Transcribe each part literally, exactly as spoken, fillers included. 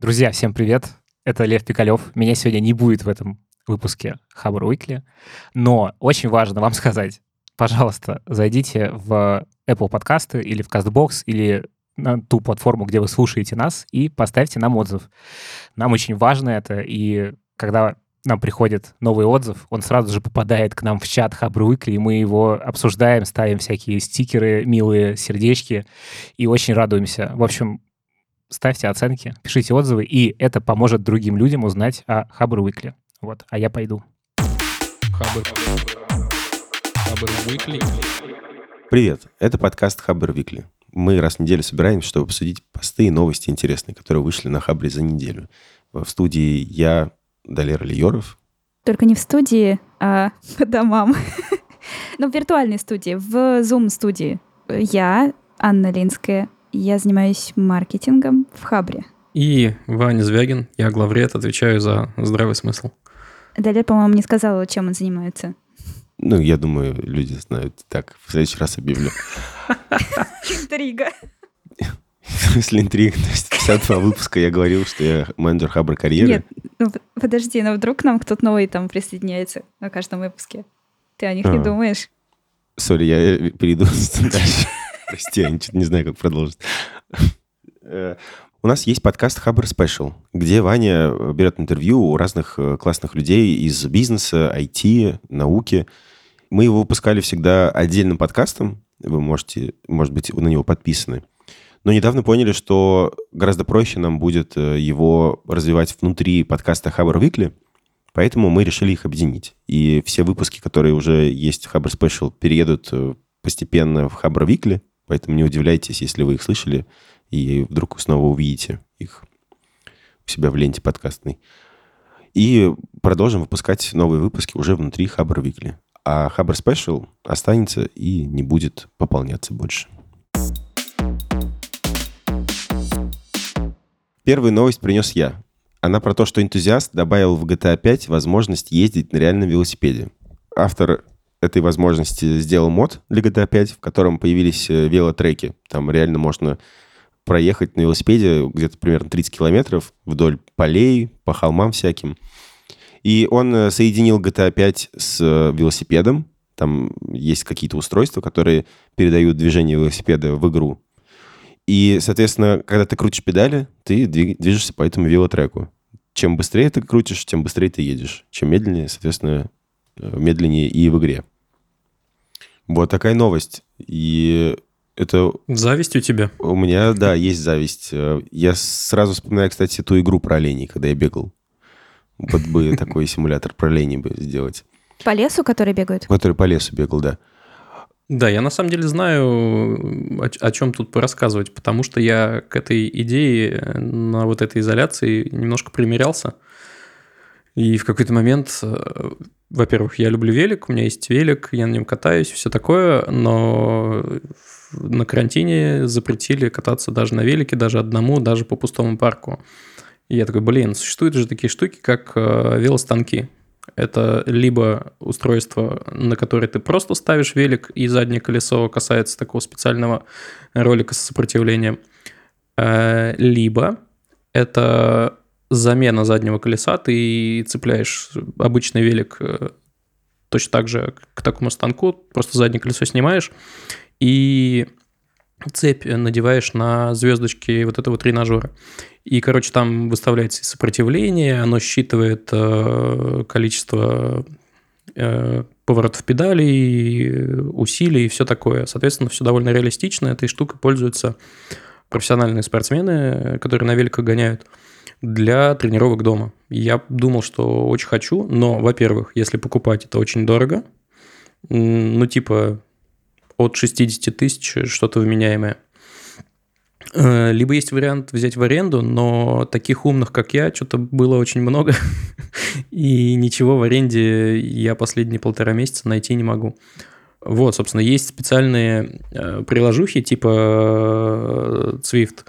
Друзья, всем привет. Это Лев Пикалёв. Меня сегодня не будет в этом выпуске Хабр Weekly, но очень важно вам сказать, пожалуйста, зайдите в Apple подкасты или в CastBox, или на ту платформу, где вы слушаете нас, и поставьте нам отзыв. Нам очень важно это, и когда нам приходит новый отзыв, он сразу же попадает к нам в чат Хабр Weekly, и мы его обсуждаем, ставим всякие стикеры, милые сердечки, и очень радуемся. В общем, ставьте оценки, пишите отзывы, и это поможет другим людям узнать о Хабр Weekly. Вот, а я пойду. Хабр. Хабр Weekly. Привет, это подкаст Хабр Weekly. Мы раз в неделю собираемся, чтобы обсудить посты и новости интересные, которые вышли на Хабре за неделю. В студии я, Далер Алиёров. Только не в студии, а по домам. Ну, в виртуальной студии, в Zoom-студии. Я, Анна Линская, я занимаюсь маркетингом в Хабре. И Иван Звягин, я главред, отвечаю за здравый смысл. Далер, по-моему, не сказала, чем он занимается. Ну, я думаю, люди знают. Так, в следующий раз объявлю. Интрига. В смысле интрига? пятьдесят два выпуска я говорил, что я менеджер Хабр карьеры. Нет, подожди, но вдруг нам кто-то новый там присоединяется на каждом выпуске. Ты о них не думаешь? Сори, я перейду дальше. Прости, я не знаю, как продолжить. У нас есть подкаст «Хабр Special», где Ваня берет интервью у разных классных людей из бизнеса, ай ти, науки. Мы его выпускали всегда отдельным подкастом. Вы можете, может быть, на него подписаны. Но недавно поняли, что гораздо проще нам будет его развивать внутри подкаста «Хабр Weekly», поэтому мы решили их объединить. И все выпуски, которые уже есть в «Хабр Special», переедут постепенно в «Хабр Weekly», поэтому не удивляйтесь, если вы их слышали и вдруг снова увидите их у себя в ленте подкастной. И продолжим выпускать новые выпуски уже внутри Хабр Weekly. А Хабр Special останется и не будет пополняться больше. Первую новость принес я. Она про то, что энтузиаст добавил в джи ти эй пять возможность ездить на реальном велосипеде. Автор этой возможности сделал мод для джи ти эй пять, в котором появились велотреки. Там реально можно проехать на велосипеде где-то примерно тридцать километров вдоль полей, по холмам всяким. И он соединил джи ти эй пять с велосипедом. Там есть какие-то устройства, которые передают движение велосипеда в игру. И, соответственно, когда ты крутишь педали, ты движешься по этому велотреку. Чем быстрее ты крутишь, тем быстрее ты едешь. Чем медленнее, соответственно, медленнее и в игре. Вот такая новость. И это... Зависть у тебя? У меня, да, есть зависть. Я сразу вспоминаю, кстати, ту игру про оленей, когда я бегал. Вот бы такой симулятор про оленей бы сделать. По лесу, который бегает? Который по лесу бегал, да. Да, я на самом деле знаю, о, о чем тут порассказывать, потому что я к этой идее на вот этой изоляции немножко примирялся. И в какой-то момент, во-первых, я люблю велик, у меня есть велик, я на нем катаюсь, все такое, но на карантине запретили кататься даже на велике, даже одному, даже по пустому парку. И я такой, блин, существуют же такие штуки, как велостанки. Это либо устройство, на которое ты просто ставишь велик, и заднее колесо касается такого специального ролика с сопротивлением, либо это замена заднего колеса, ты цепляешь обычный велик точно так же к такому станку, просто заднее колесо снимаешь и цепь надеваешь на звездочки вот этого тренажера. И, короче, там выставляется сопротивление, оно считывает э, количество э, поворотов педалей, усилий и все такое. Соответственно, все довольно реалистично. Этой штукой пользуются профессиональные спортсмены, которые на великах гоняют, для тренировок дома. Я думал, что очень хочу, но, во-первых, если покупать, это очень дорого. Ну, типа от шестьдесят тысяч что-то вменяемое. Либо есть вариант взять в аренду, но таких умных, как я, что-то было очень много, и ничего в аренде я последние полтора месяца найти не могу. Вот, собственно, есть специальные приложухи типа Zwift,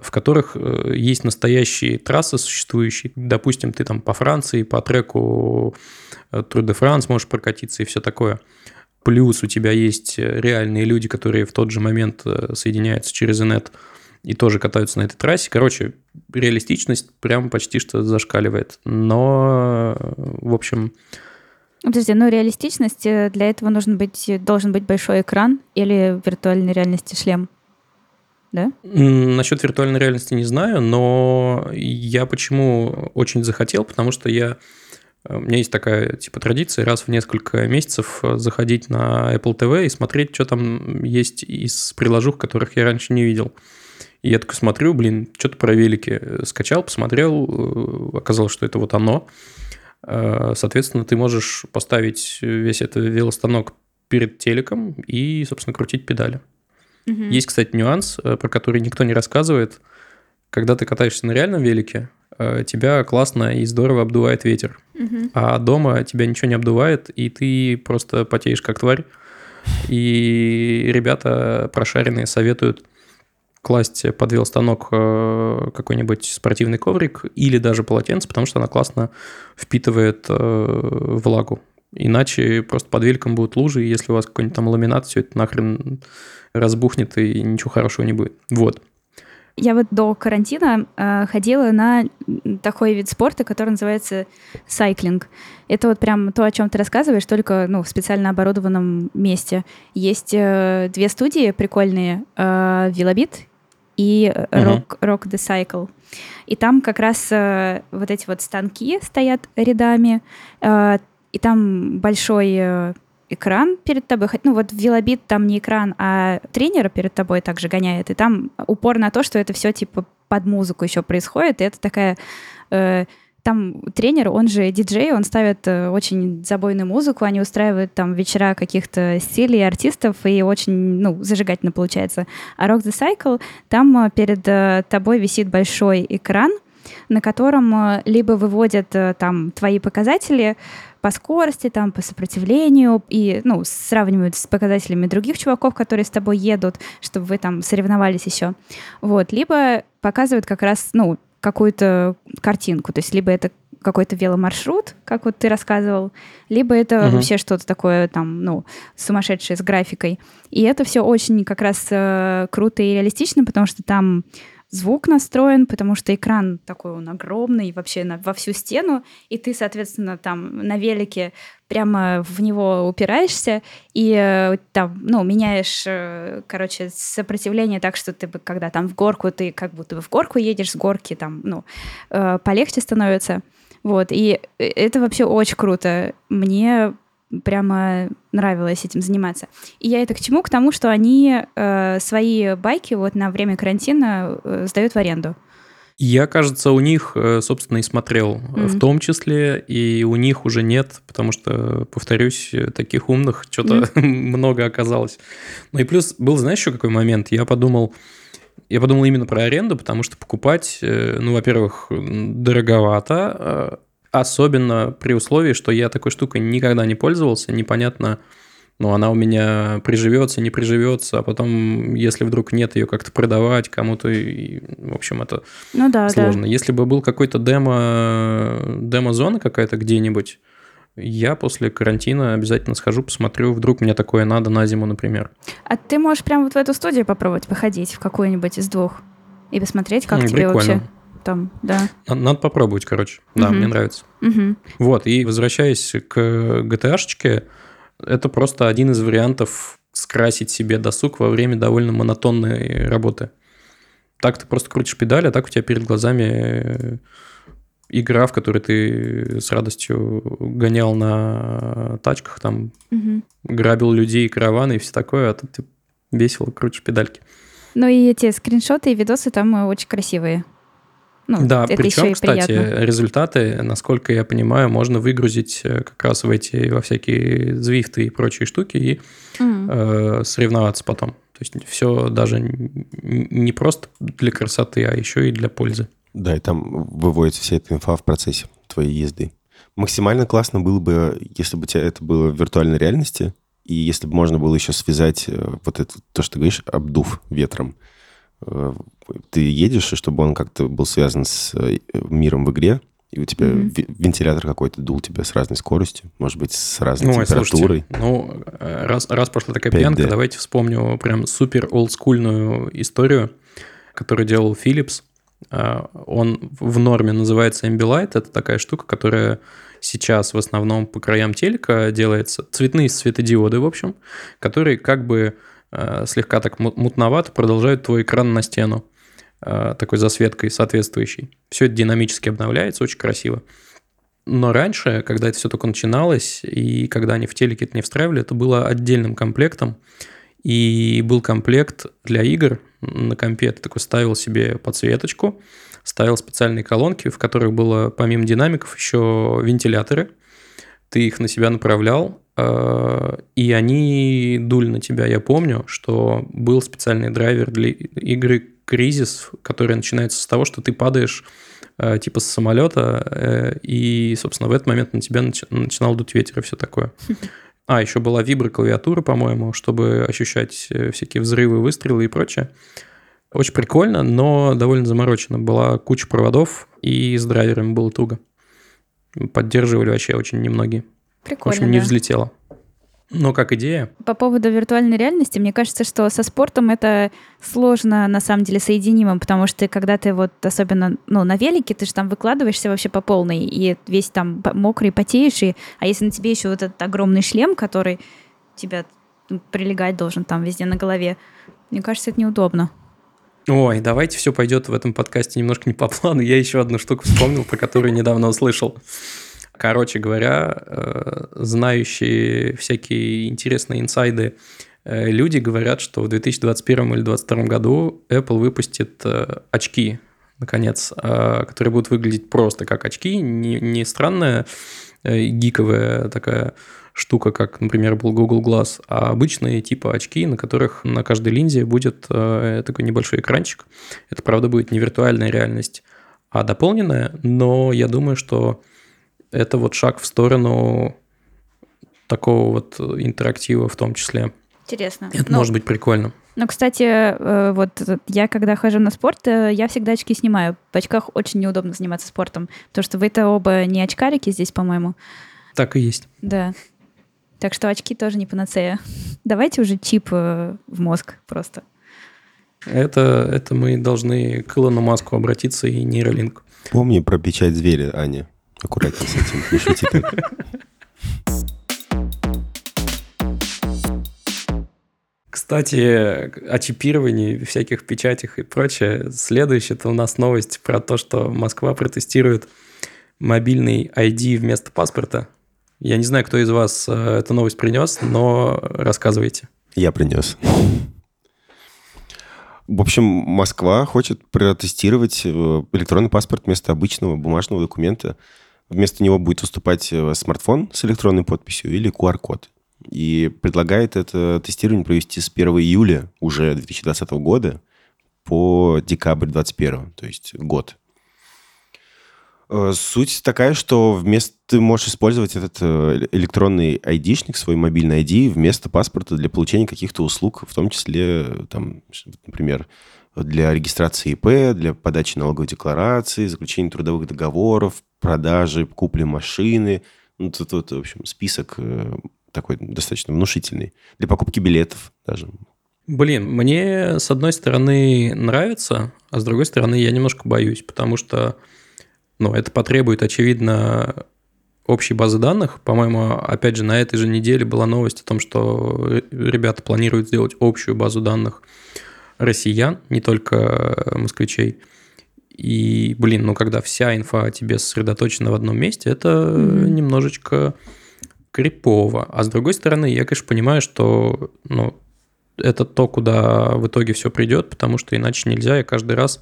в которых есть настоящие трассы существующие. Допустим, ты там по Франции, по треку Tour de France можешь прокатиться и все такое. Плюс у тебя есть реальные люди, которые в тот же момент соединяются через инет и тоже катаются на этой трассе. Короче, реалистичность прям почти что зашкаливает. Но, в общем... Подожди, ну реалистичность, для этого нужен быть, должен быть большой экран или в виртуальной реальности шлем, да? Насчет виртуальной реальности не знаю, но я почему очень захотел, потому что я... У меня есть такая типа традиция раз в несколько месяцев заходить на Apple ти ви и смотреть, что там есть из приложух, которых я раньше не видел. И я такой смотрю, блин, что-то про велики скачал, посмотрел, оказалось, что это вот оно. Соответственно, ты можешь поставить весь этот велостанок перед телеком и, собственно, крутить педали. Угу. Есть, кстати, нюанс, про который никто не рассказывает. Когда ты катаешься на реальном велике, тебя классно и здорово обдувает ветер. Uh-huh. А дома тебя ничего не обдувает, и ты просто потеешь как тварь. И ребята прошаренные советуют класть под велостанок какой-нибудь спортивный коврик или даже полотенце, потому что она классно впитывает влагу. Иначе просто под великом будут лужи, и если у вас какой-нибудь там ламинат, все это нахрен разбухнет, и ничего хорошего не будет. Вот. Я вот до карантина э, ходила на такой вид спорта, который называется сайклинг. Это вот прям то, о чем ты рассказываешь, только ну, в специально оборудованном месте. Есть э, две студии прикольные, э, Велобит и Rock, Rock the Cycle. И там как раз э, вот эти вот станки стоят рядами, э, и там большой... Э, экран перед тобой. Ну, вот в Велобит там не экран, а тренера перед тобой также гоняет. И там упор на то, что это все типа под музыку еще происходит. И это такая... Э, там тренер, он же диджей, он ставит э, очень забойную музыку, они устраивают там вечера каких-то стилей, артистов, и очень, ну, зажигательно получается. А Rock the Cycle, там э, перед э, тобой висит большой экран, на котором э, либо выводят э, там твои показатели, по скорости, там, по сопротивлению, и, ну, сравнивают с показателями других чуваков, которые с тобой едут, чтобы вы там соревновались еще. Вот. Либо показывают как раз, ну, какую-то картинку, то есть либо это какой-то веломаршрут, как вот ты рассказывал, либо это uh-huh. вообще что-то такое там, ну, сумасшедшее с графикой. И это все очень как раз э, круто и реалистично, потому что там звук настроен, потому что экран такой, он огромный, вообще на, во всю стену, и ты, соответственно, там на велике прямо в него упираешься и там, ну, меняешь, короче, сопротивление так, что ты, когда там в горку, ты как будто бы в горку едешь, с горки там, ну, полегче становится. Вот, и это вообще очень круто. Мне прямо нравилось этим заниматься. И я это к чему? К тому, что они э, свои байки вот на время карантина э, сдают в аренду. Я, кажется, у них, собственно, и смотрел mm-hmm. в том числе, и у них уже нет, потому что, повторюсь, таких умных что-то mm-hmm. много оказалось. Ну и плюс был, знаешь, еще какой момент? Я подумал, я подумал именно про аренду, потому что покупать, ну, во-первых, дороговато, особенно при условии, что я такой штукой никогда не пользовался, непонятно, ну, она у меня приживется, не приживется, а потом, если вдруг нет, ее как-то продавать кому-то, и, в общем, это ну, да, сложно. Да. Если бы был какой-то демо, демо-зона какая-то где-нибудь, я после карантина обязательно схожу, посмотрю, вдруг мне такое надо на зиму, например. А ты можешь прямо вот в эту студию попробовать походить в какую-нибудь из двух и посмотреть, как ну, тебе прикольно. Вообще... Там, да. Надо попробовать, короче. Да, uh-huh. мне нравится. Uh-huh. Вот, и возвращаясь к джи ти эй-шечке, это просто один из вариантов скрасить себе досуг во время довольно монотонной работы. Так ты просто крутишь педаль, а так у тебя перед глазами игра, в которой ты с радостью гонял на тачках, там uh-huh. грабил людей, караваны и все такое, а тут ты весело крутишь педальки. Ну и эти скриншоты и видосы там очень красивые. Ну, да, причем, кстати, приятно. Результаты, насколько я понимаю, можно выгрузить как раз в эти, во всякие Zwift и прочие штуки и mm-hmm. э, соревноваться потом. То есть все даже не просто для красоты, а еще и для пользы. Да, и там выводится вся эта инфа в процессе твоей езды. Максимально классно было бы, если бы это было в виртуальной реальности, и если бы можно было еще связать вот это, то, что ты говоришь, обдув ветром. Ты едешь, и чтобы он как-то был связан с миром в игре, и у тебя mm-hmm. вентилятор какой-то дул тебя с разной скоростью, может быть, с разной ну, температурой. Слушайте, ну, раз, раз пошла такая пять дэ. Пьянка, давайте вспомню прям супер олдскульную историю. который делал Philips. Он в норме называется Ambilight. Это такая штука, которая сейчас в основном по краям телека делается. Цветные светодиоды, в общем, которые как бы слегка так мутновато продолжают твой экран на стену. Такой засветкой соответствующей. Все это динамически обновляется, очень красиво. Но раньше, когда это все только начиналось, и когда они в телеке это не встраивали, это было отдельным комплектом. И был комплект для игр на компе. Ты такой ставил себе подсветочку, ставил специальные колонки, в которых было помимо динамиков еще вентиляторы. Ты их на себя направлял, и они дули на тебя. Я помню, что был специальный драйвер для игры «Кризис», который начинается с того, что ты падаешь типа с самолета, и, собственно, в этот момент на тебя начинал дуть ветер и все такое. А, еще была виброклавиатура, по-моему, чтобы ощущать всякие взрывы, выстрелы и прочее. Очень прикольно, но довольно заморочено. Была куча проводов, и с драйверами было туго. Поддерживали вообще очень немногие. Прикольно, в общем, не да. взлетело. Но как идея? По поводу виртуальной реальности, мне кажется, что со спортом это сложно, на самом деле, соединимым, потому что когда ты вот особенно ну, на велике, ты же там выкладываешься вообще по полной, и весь там мокрый, потеешь, и... а если на тебе еще вот этот огромный шлем, который тебя прилегать должен там везде на голове, мне кажется, это неудобно. Ой, давайте все пойдет в этом подкасте немножко не по плану. Я еще одну штуку вспомнил, про которую недавно услышал. Короче говоря, знающие всякие интересные инсайды люди говорят, что в две тысячи двадцать первом или две тысячи двадцать втором году Apple выпустит очки, наконец, которые будут выглядеть просто как очки, не, не странная гиковая такая штука, как, например, был Google Glass, а обычные типа очки, на которых на каждой линзе будет такой небольшой экранчик. Это, правда, будет не виртуальная реальность, а дополненная, но я думаю, что это вот шаг в сторону такого вот интерактива в том числе. Интересно. Это ну, может быть прикольно. Ну, кстати, вот я, когда хожу на спорт, я всегда очки снимаю. В очках очень неудобно заниматься спортом, потому что вы-то оба не очкарики здесь, по-моему. Так и есть. Да. Так что очки тоже не панацея. Давайте уже чип в мозг просто. Это, это мы должны к Илону Маску обратиться и нейролинк. Помни про печать зверя, Аня. Аккуратнее с этим, не шути так. Кстати, о чипировании, всяких печатях и прочее. Следующая-то у нас новость про то, что Москва протестирует мобильный ай ди вместо паспорта. Я не знаю, кто из вас эту новость принес, но рассказывайте. Я принес. В общем, Москва хочет протестировать электронный паспорт вместо обычного бумажного документа. Вместо него будет выступать смартфон с электронной подписью или ку ар код. И предлагает это тестирование провести с первого июля уже две тысячи двадцатого года по декабрь двадцать первого, то есть год. Суть такая, что вместо ты можешь использовать этот электронный айдишник, свой мобильный ай ди, вместо паспорта для получения каких-то услуг, в том числе, там, например, для регистрации ИП, для подачи налоговой декларации, заключения трудовых договоров, продажи, купли машины. Ну, тут, тут, в общем, список такой достаточно внушительный. Для покупки билетов даже. Блин, мне, с одной стороны, нравится, а с другой стороны, я немножко боюсь, потому что ну, это потребует, очевидно, общей базы данных. По-моему, опять же, на этой же неделе была новость о том, что ребята планируют сделать общую базу данных россиян, не только москвичей. И, блин, ну, когда вся инфа о тебе сосредоточена в одном месте, это mm-hmm. немножечко крипово. А с другой стороны, я, конечно, понимаю, что ну, это то, куда в итоге все придет, потому что иначе нельзя. Я каждый раз,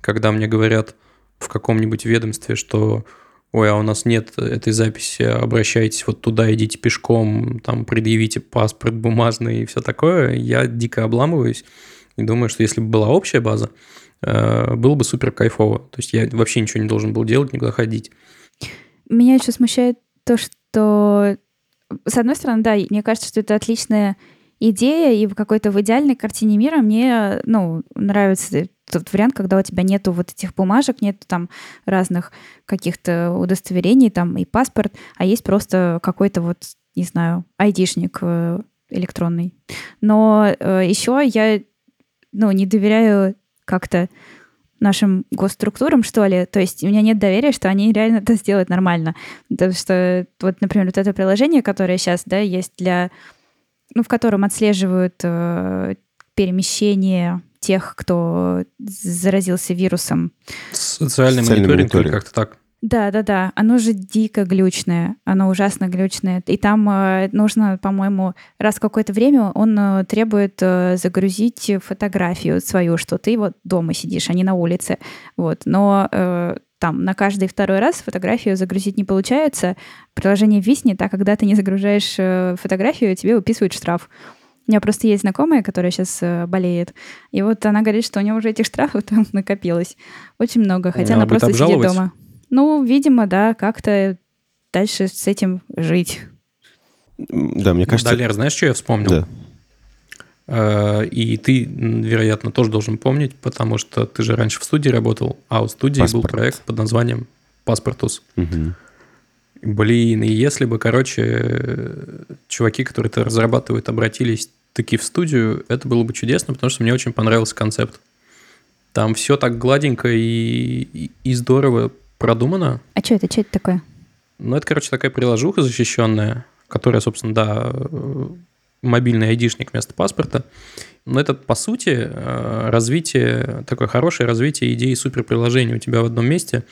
когда мне говорят в каком-нибудь ведомстве, что ой, а у нас нет этой записи, обращайтесь вот туда, идите пешком, там предъявите паспорт бумажный и все такое, я дико обламываюсь и думаю, что если бы была общая база, было бы супер кайфово. То есть я вообще ничего не должен был делать, никуда ходить. Меня еще смущает то, что, с одной стороны, да, мне кажется, что это отличная идея, и в какой-то в идеальной картине мира мне ну, нравится тот вариант, когда у тебя нету вот этих бумажек, нету там разных каких-то удостоверений, там и паспорт, а есть просто какой-то вот, не знаю, айдишник электронный. Но еще я, ну, не доверяю как-то нашим госструктурам, что ли. То есть у меня нет доверия, что они реально это сделают нормально. Потому что, вот, например, вот это приложение, которое сейчас, да, есть для... Ну, в котором отслеживают э, перемещение тех, кто заразился вирусом. Социальный, Социальный мониторинг, мониторинг. Как-то так. Да-да-да, оно же дико глючное, оно ужасно глючное. И там э, нужно, по-моему, раз в какое-то время он э, требует э, загрузить фотографию свою, что ты вот дома сидишь, а не на улице. Вот. Но э, там на каждый второй раз фотографию загрузить не получается. Приложение виснет, а когда ты не загружаешь э, фотографию, тебе выписывают штраф. У меня просто есть знакомая, которая сейчас э, болеет, и вот она говорит, что у нее уже этих штрафов там накопилось очень много, хотя она просто сидит дома. Ну, видимо, да, как-то дальше с этим жить. Да, мне кажется... Далер, знаешь, что я вспомнил? Да. И ты, вероятно, тоже должен помнить, потому что ты же раньше в студии работал, а у студии Паспорт. был проект под названием «Паспортус». Угу. Блин, и если бы, короче, чуваки, которые это разрабатывают, обратились таки в студию, это было бы чудесно, потому что мне очень понравился концепт. Там все так гладенько и, и здорово продумано. А что это? Что это такое? Ну, это, короче, такая приложуха защищенная, которая, собственно, да, мобильный айдишник вместо паспорта. Но это, по сути, развитие, такое хорошее развитие идеи суперприложения у тебя в одном месте.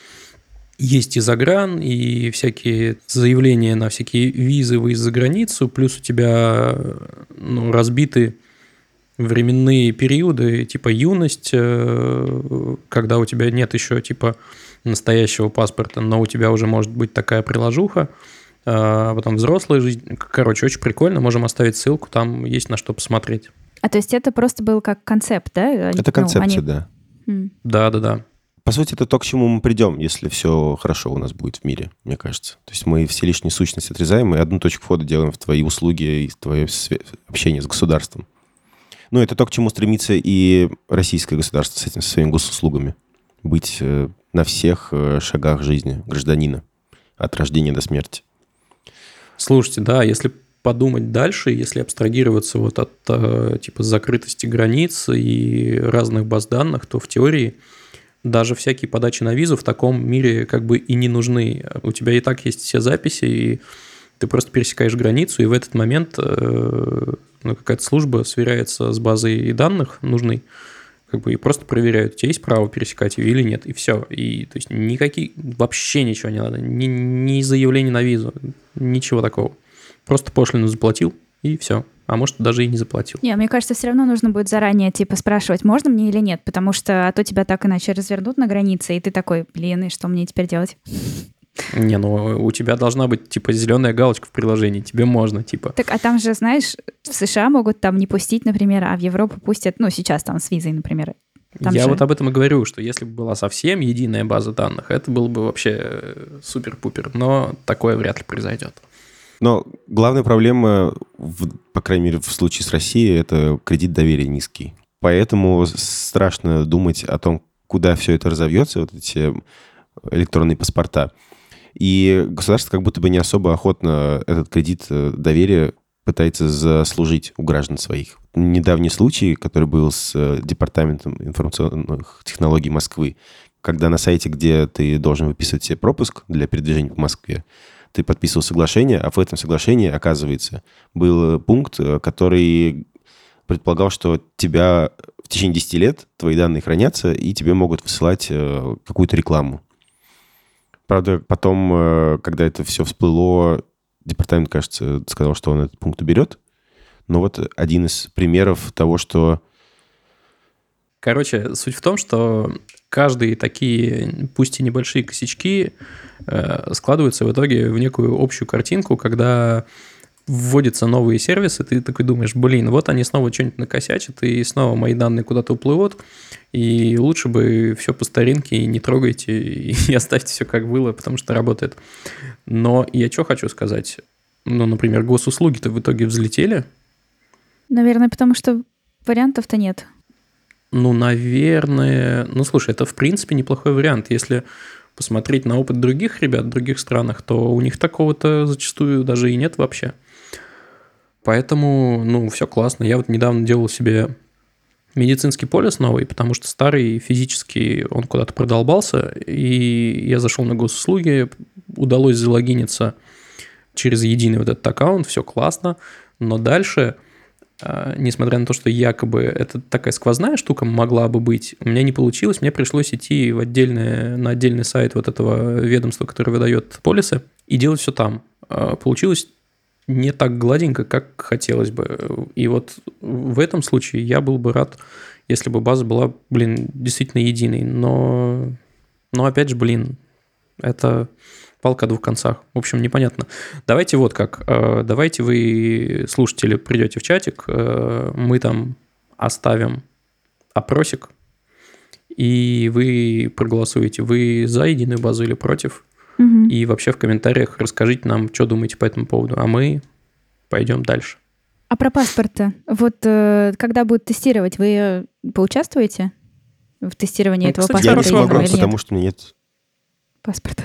Есть и загран, и всякие заявления на всякие визы, выезд за границу, плюс у тебя, ну, разбиты временные периоды, типа юность, когда у тебя нет еще, типа, настоящего паспорта, но у тебя уже может быть такая приложуха, а потом взрослая жизнь. Короче, очень прикольно, можем оставить ссылку, там есть на что посмотреть. А то есть это просто был как концепт, да? Они, это концепция, ну, они... да. Да-да-да. По сути, это то, к чему мы придем, если все хорошо у нас будет в мире, мне кажется. То есть мы все лишние сущности отрезаем и одну точку входа делаем в твои услуги и в твое общение с государством. Ну, это то, к чему стремится и российское государство с этим, со своими госуслугами. Быть на всех шагах жизни гражданина от рождения до смерти. Слушайте, да, если подумать дальше, если абстрагироваться вот от типа закрытости границ и разных баз данных, то в теории даже всякие подачи на визу в таком мире как бы и не нужны. У тебя и так есть все записи, и ты просто пересекаешь границу, и в этот момент э, ну, какая-то служба сверяется с базой данных нужной, как бы, и просто проверяют, у тебя есть право пересекать ее или нет, и все. И, то есть, никакие, вообще ничего не надо, ни, ни заявления на визу, ничего такого. Просто пошлину заплатил, и все. А может, даже и не заплатил. Не, мне кажется, все равно нужно будет заранее, типа, спрашивать, можно мне или нет, потому что а то тебя так иначе развернут на границе, и ты такой, блин, и что мне теперь делать? Не, ну у тебя должна быть, типа, зеленая галочка в приложении, тебе можно, типа. Так, а там же, знаешь, в США могут там не пустить, например, а в Европу пустят, ну, сейчас там с визой, например. Там Я же... вот об этом и говорю, что если бы была совсем единая база данных, это было бы вообще супер-пупер, но такое вряд ли произойдет. Но главная проблема, в, по крайней мере, в случае с Россией, это кредит доверия низкий. Поэтому страшно думать о том, куда все это разовьется, вот эти электронные паспорта. И государство как будто бы не особо охотно этот кредит доверия пытается заслужить у граждан своих. Недавний случай, который был с Департаментом информационных технологий Москвы, когда на сайте, где ты должен выписывать себе пропуск для передвижения по Москве, ты подписывал соглашение, а в этом соглашении, оказывается, был пункт, который предполагал, что тебя в течение десяти лет твои данные хранятся, и тебе могут высылать какую-то рекламу. Правда, потом, когда это все всплыло, департамент, кажется, сказал, что он этот пункт уберет. Но вот один из примеров того, что... Короче, суть в том, что каждые такие, пусть и небольшие косячки, складываются в итоге в некую общую картинку, когда вводятся новые сервисы, ты такой думаешь, блин, вот они снова что-нибудь накосячат, и снова мои данные куда-то уплывут, и лучше бы все по старинке, не трогайте, и оставьте все как было, потому что работает. Но я что хочу сказать? Ну, например, госуслуги-то в итоге взлетели? Наверное, потому что вариантов-то нет. Ну, наверное... Ну, слушай, это в принципе неплохой вариант, если... посмотреть на опыт других ребят в других странах, то у них такого-то зачастую даже и нет вообще. Поэтому, ну, все классно. Я вот недавно делал себе медицинский полис новый, потому что старый физически он куда-то продолбался, и я зашел на Госуслуги, удалось залогиниться через единый вот этот аккаунт, все классно, но дальше, несмотря на то, что якобы это такая сквозная штука могла бы быть, у меня не получилось, мне пришлось идти в отдельное, на отдельный сайт вот этого ведомства, которое выдает полисы, и делать все там. Получилось не так гладенько, как хотелось бы. И вот в этом случае я был бы рад, если бы база была, блин, действительно единой. Но, но опять же, блин, это палка о двух концах. В общем, непонятно. Давайте вот как. Давайте вы, слушатели, придете в чатик, мы там оставим опросик, и вы проголосуете, вы за единую базу или против. И вообще в комментариях расскажите нам, что думаете по этому поводу, а мы пойдем дальше. А про паспорт-то? Вот когда будут тестировать, вы поучаствуете в тестировании ну, этого кстати, паспорта? Я не смогу, потому что у меня нет... Паспорта.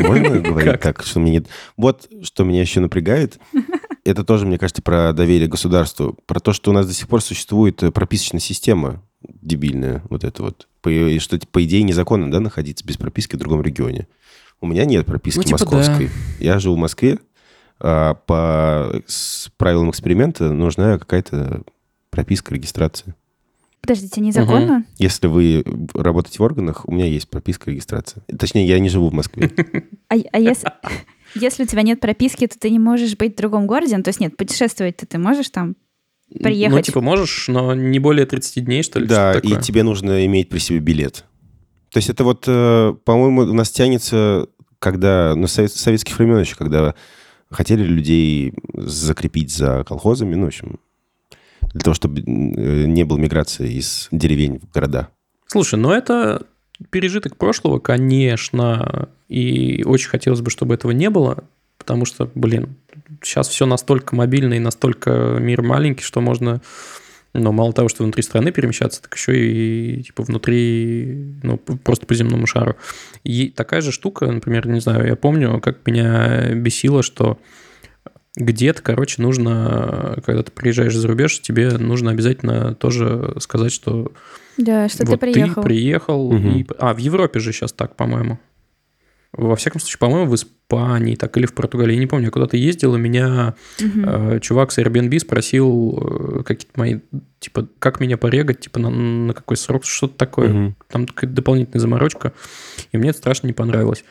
Можно говорить так, что у меня нет... Вот что меня еще напрягает, это тоже, мне кажется, про доверие государству, про то, что у нас до сих пор существует прописочная система дебильная, вот это вот. И что, по идее, незаконно, да, находиться без прописки в другом регионе. У меня нет прописки ну, типа московской. Да. Я живу в Москве. А по правилам эксперимента нужна какая-то прописка, регистрация. Подождите, незаконно? Угу. Если вы работаете в органах, у меня есть прописка, регистрация. Точнее, я не живу в Москве. А если у тебя нет прописки, то ты не можешь быть в другом городе? То есть нет, путешествовать-то ты можешь там? Приехать. Ну, типа, можешь, но не более тридцати дней, что ли? Да, и тебе нужно иметь при себе билет. То есть это вот, по-моему, у нас тянется, когда, ну, с советских времен еще, когда хотели людей закрепить за колхозами, ну, в общем, для того, чтобы не было миграции из деревень в города. Слушай, ну это пережиток прошлого, конечно, и очень хотелось бы, чтобы этого не было, потому что, блин, сейчас все настолько мобильно и настолько мир маленький, что можно, ну, мало того, что внутри страны перемещаться, так еще и типа внутри, ну, просто по земному шару. И такая же штука, например, не знаю, я помню, как меня бесило, что где-то, короче, нужно, когда ты приезжаешь за рубеж, тебе нужно обязательно тоже сказать, что, да, что вот ты приехал. Ты приехал угу. и... А, в Европе же сейчас так, по-моему. Во всяком случае, по-моему, в Испании так или в Португалии, я не помню, я куда-то ездил, и меня uh-huh. э, чувак с Airbnb спросил э, какие-то мои, типа, как меня порегать, типа, на, на какой срок, что-то такое. Uh-huh. Там какая-то дополнительная заморочка, и мне это страшно не понравилось.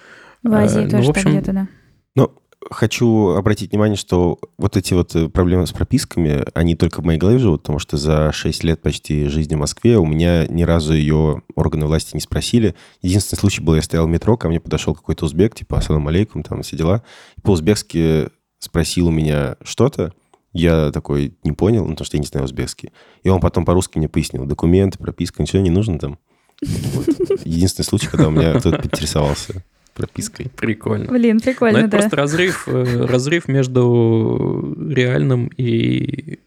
В Азии э, тоже ну, в общем, так где-то, да. Ну, хочу обратить внимание, что вот эти вот проблемы с прописками, они только в моей голове живут, потому что за шесть лет почти жизни в Москве у меня ни разу ее органы власти не спросили. Единственный случай был, я стоял в метро, ко мне подошел какой-то узбек, типа «Ассаламу алейкум», там все дела. И по-узбекски спросил у меня что-то. Я такой не понял, ну, потому что я не знаю узбекский. И он потом по-русски мне пояснил. Документы, прописка, ничего не нужно там. Вот. Единственный случай, когда у меня кто-то поинтересовался пропиской. Прикольно. Блин, прикольно, да. Но это просто разрыв, разрыв между реальным и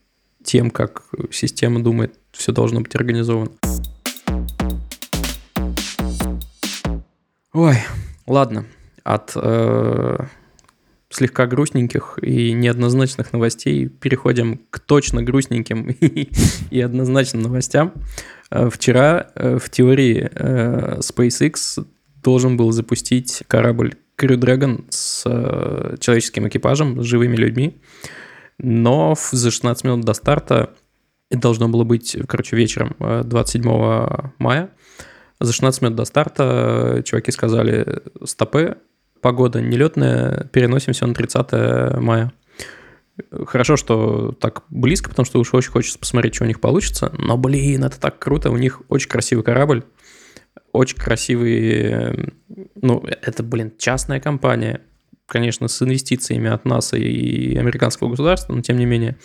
тем, как система думает, все должно быть организовано. Ой, ладно. От э, слегка грустненьких и неоднозначных новостей переходим к точно грустненьким и, и однозначным новостям. Вчера в теории э, SpaceX должен был запустить корабль Crew Dragon с э, человеческим экипажем, с живыми людьми. Но в, за шестнадцать минут до старта, это должно было быть, короче, вечером двадцать седьмого мая, за шестнадцать минут до старта чуваки сказали: стопы, погода нелетная, переносимся на тридцатое мая. Хорошо, что так близко, потому что уж очень хочется посмотреть, что у них получится. Но, блин, это так круто, у них очень красивый корабль. Очень красивые, ну, это, блин, частная компания, конечно, с инвестициями от НАСА и американского государства, но тем не менее,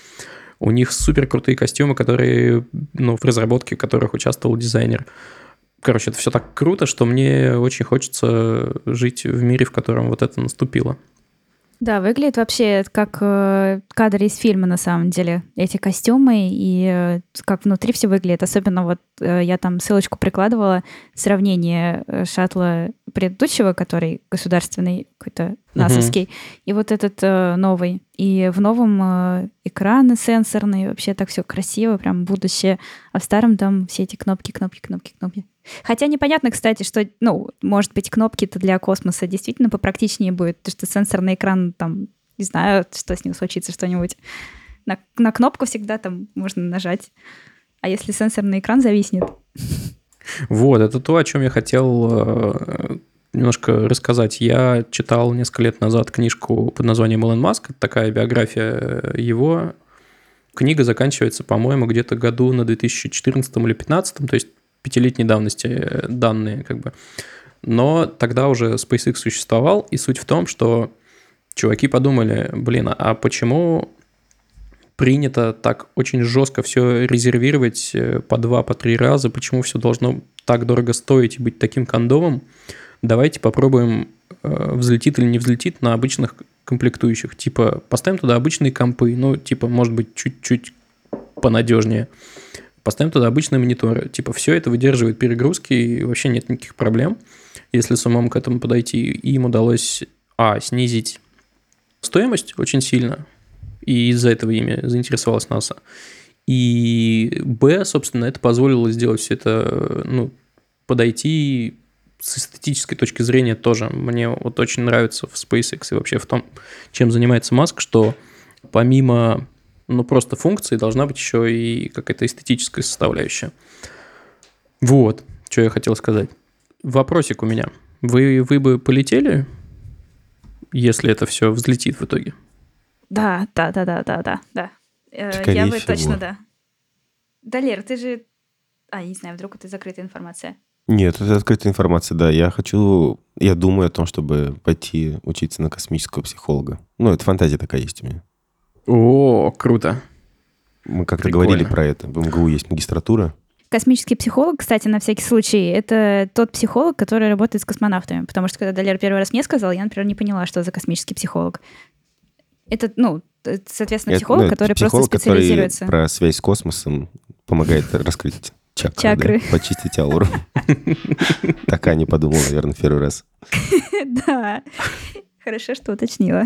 у них супер крутые костюмы, которые, ну, в разработке которых участвовал дизайнер. Короче, это все так круто, что мне очень хочется жить в мире, в котором вот это наступило. Да, выглядит вообще как кадры из фильма, на самом деле, эти костюмы и как внутри все выглядит. Особенно вот я там ссылочку прикладывала, сравнение шаттла предыдущего, который государственный какой-то насовский, uh-huh. и вот этот э, новый. И в новом э, экраны сенсорные, вообще так все красиво, прям будущее. А в старом там все эти кнопки, кнопки, кнопки, кнопки. Хотя непонятно, кстати, что, ну, может быть, кнопки-то для космоса действительно попрактичнее будет, потому что сенсорный экран там, не знаю, что с ним случится, что-нибудь. На, на кнопку всегда там можно нажать. А если сенсорный экран зависнет? Вот, это то, о чем я хотел немножко рассказать. Я читал несколько лет назад книжку под названием «Илон Маск». Это такая биография его. Книга заканчивается, по-моему, где-то году на две тысячи четырнадцатом или две тысячи пятнадцатом, то есть пятилетней давности данные, как бы. Но тогда уже SpaceX существовал, и суть в том, что чуваки подумали, блин, а почему принято так очень жестко все резервировать по два, по три раза, почему все должно так дорого стоить и быть таким кондовым? Давайте попробуем, взлетит или не взлетит на обычных комплектующих. Типа, поставим туда обычные компы, ну, типа, может быть, чуть-чуть понадежнее. Поставим туда обычные мониторы. Типа, все это выдерживает перегрузки, и вообще нет никаких проблем, если с умом к этому подойти. И им удалось, а, снизить стоимость очень сильно, и из-за этого ими заинтересовалась НАСА. И, б, собственно, это позволило сделать все это, ну, подойти с эстетической точки зрения тоже. Мне вот очень нравится в SpaceX и вообще в том, чем занимается Маск, что помимо, ну, просто функции должна быть еще и какая-то эстетическая составляющая. Вот, что я хотел сказать. Вопросик у меня. Вы, вы бы полетели, если это все взлетит в итоге? Да, да, да, да, да, да, да. Скорее я бы всего. Точно, да. Далер, ты же... А, не знаю, вдруг это закрытая информация. Нет, это открытая информация, да. Я хочу... Я думаю о том, чтобы пойти учиться на космического психолога. Ну, это фантазия такая есть у меня. О, круто. Мы как-то говорили про это. В МГУ есть магистратура. Космический психолог, кстати, на всякий случай, это тот психолог, который работает с космонавтами. Потому что, когда Далер первый раз мне сказал, я, например, не поняла, что за космический психолог. Это, ну, соответственно, психолог, это, ну, который психолог, просто специализируется. Который про связь с космосом помогает раскрыть чакры. Чакры. Да? Почистить ауру. Так Аня подумала, наверное, первый раз. Да. Хорошо, что уточнила.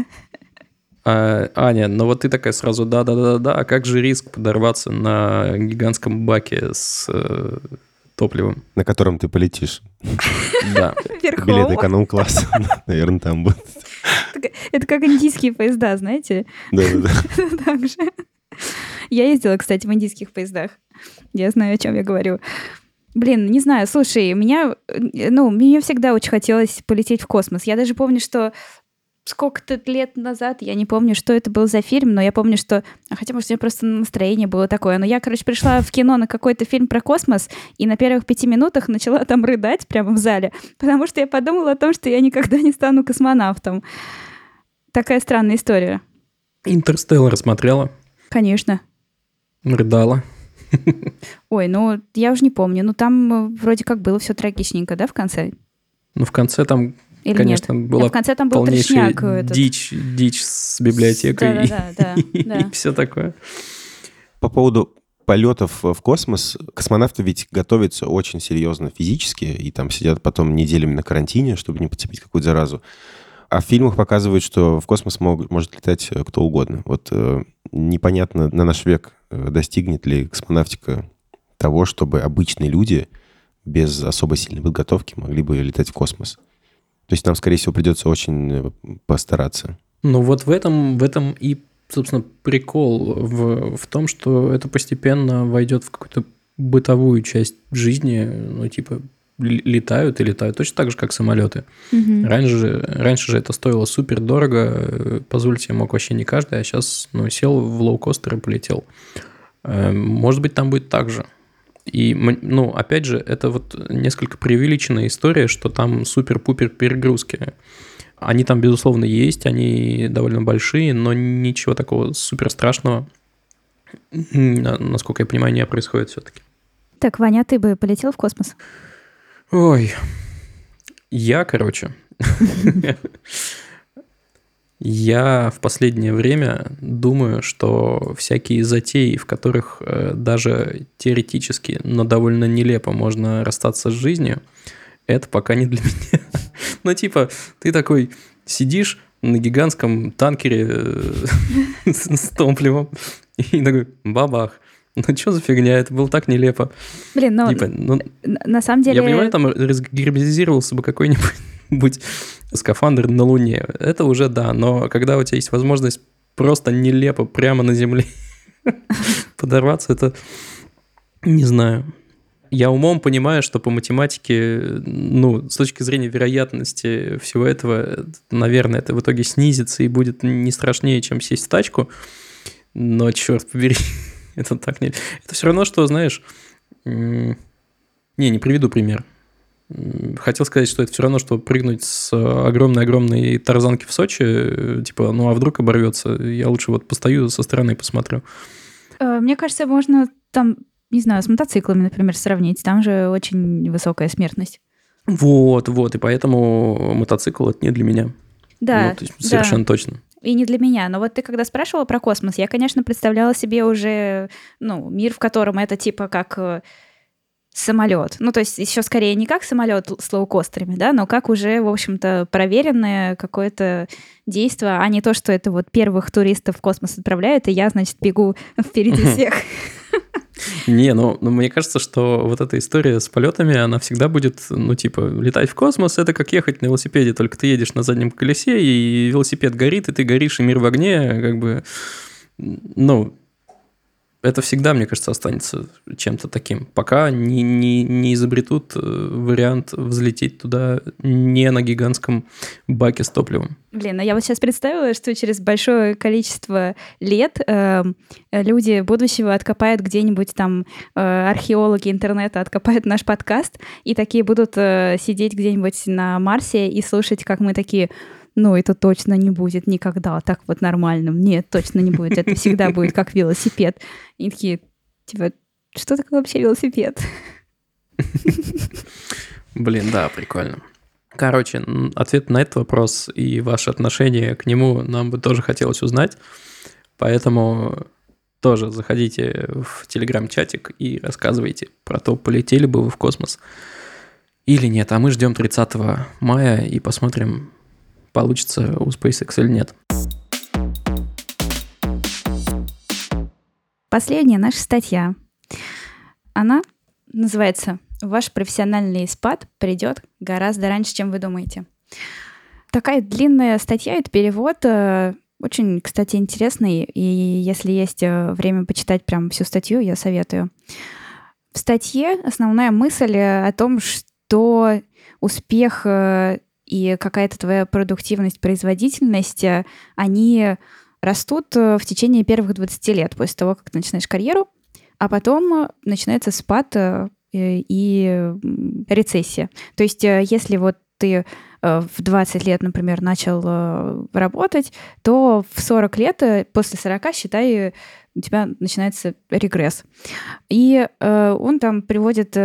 Аня, ну вот ты такая сразу да-да-да-да, а как же риск подорваться на гигантском баке с топливом? На котором ты полетишь. Да. Билет эконом-класса, наверное, там будет. Это как индийские поезда, знаете? Да-да-да. Так же. Я ездила, кстати, в индийских поездах. Я знаю, о чем я говорю. Блин, не знаю, слушай, меня, ну, мне всегда очень хотелось полететь в космос. Я даже помню, что сколько-то лет назад, я не помню, что это был за фильм, но я помню, что... Хотя, может, у меня просто настроение было такое. Но я, короче, пришла в кино на какой-то фильм про космос, и на первых пяти минутах начала там рыдать прямо в зале, потому что я подумала о том, что я никогда не стану космонавтом. Такая странная история. «Интерстеллар» смотрела? Конечно. Рыдала. Ой, ну, я уже не помню. Ну, там вроде как было все трагичненько, да, в конце? Ну, в конце там... Или конечно, нет? Была в конце там был полнейшая трешняк, дичь, этот... дичь с библиотекой да, да, да, да, да. и все такое. По поводу полетов в космос, космонавты ведь готовятся очень серьезно физически, и там сидят потом неделями на карантине, чтобы не подцепить какую-то заразу. А в фильмах показывают, что в космос мог, может летать кто угодно. Вот непонятно, на наш век достигнет ли космонавтика того, чтобы обычные люди без особо сильной подготовки могли бы летать в космос. То есть нам, скорее всего, придется очень постараться. Ну вот в этом, в этом и, собственно, прикол в, в том, что это постепенно войдет в какую-то бытовую часть жизни. Ну типа летают и летают точно так же, как самолеты. Угу. Раньше, раньше же это стоило супердорого. Позвольте, мог вообще не каждый, а сейчас ну, сел в лоукостер и полетел. Может быть, там будет так же. И, ну, опять же, это вот несколько преувеличенная история, что там супер-пупер перегрузки. Они там, безусловно, есть, они довольно большие, но ничего такого супер страшного, насколько я понимаю, не происходит все-таки. Так, Ваня, ты бы полетел в космос? Ой, я, короче, я в последнее время думаю, что всякие затеи, в которых даже теоретически, но довольно нелепо можно расстаться с жизнью, это пока не для меня. Ну, типа, ты такой сидишь на гигантском танкере с топливом и такой бабах. Ну, что за фигня? Это было так нелепо. Блин, ну, типа, ну на самом деле... Я понимаю, там разгерметизировался бы какой-нибудь скафандр на Луне. Это уже да, но когда у тебя есть возможность просто нелепо прямо на Земле подорваться, это... Не знаю. Я умом понимаю, что по математике, ну, с точки зрения вероятности всего этого, наверное, это в итоге снизится и будет не страшнее, чем сесть в тачку. Но, черт побери... Это так не... Это все равно, что, знаешь... Не, не приведу пример. Хотел сказать, что это все равно, что прыгнуть с огромной-огромной тарзанки в Сочи, типа, ну а вдруг оборвется? Я лучше вот постою со стороны и посмотрю. Мне кажется, можно там, не знаю, с мотоциклами, например, сравнить. Там же очень высокая смертность. Вот, вот. И поэтому мотоцикл – это не для меня. Да. Ну, то есть совершенно да. Точно. И не для меня. Но вот ты когда спрашивала про космос, я, конечно, представляла себе уже, ну, мир, в котором это типа как самолет. Ну, то есть еще скорее не как самолет с лоукостерами, да, но как уже, в общем-то, проверенное какое-то действие, а не то, что это вот первых туристов в космос отправляют, и я, значит, бегу впереди всех. Не, ну, ну, мне кажется, что вот эта история с полетами, она всегда будет, ну, типа, летать в космос, это как ехать на велосипеде, только ты едешь на заднем колесе, и велосипед горит, и ты горишь, и мир в огне, как бы, ну, это всегда, мне кажется, останется чем-то таким, пока не, не, не изобретут вариант взлететь туда не на гигантском баке с топливом. Блин, а я вот сейчас представила, что через большое количество лет э, люди будущего откопают где-нибудь там, э, археологи интернета откопают наш подкаст, и такие будут э, сидеть где-нибудь на Марсе и слушать, как мы такие... Ну, это точно не будет никогда так вот нормальным. Нет, точно не будет. Это всегда будет как велосипед. И такие, типа, что такое вообще велосипед? Блин, да, прикольно. Короче, ответ на этот вопрос и ваше отношение к нему нам бы тоже хотелось узнать. Поэтому тоже заходите в телеграм-чатик и рассказывайте про то, полетели бы вы в космос или нет. А мы ждем тридцатого мая и посмотрим... получится у SpaceX или нет. Последняя наша статья. Она называется «Ваш профессиональный спад придет гораздо раньше, чем вы думаете». Такая длинная статья, это перевод, очень, кстати, интересный, и если есть время почитать прям всю статью, я советую. В статье основная мысль о том, что успех... и какая-то твоя продуктивность, производительность, они растут в течение первых двадцати лет после того, как ты начинаешь карьеру, а потом начинается спад и рецессия. То есть если вот ты в двадцать лет, например, начал работать, то в сорок лет, после сорока, считай, у тебя начинается регресс. И он там приводит...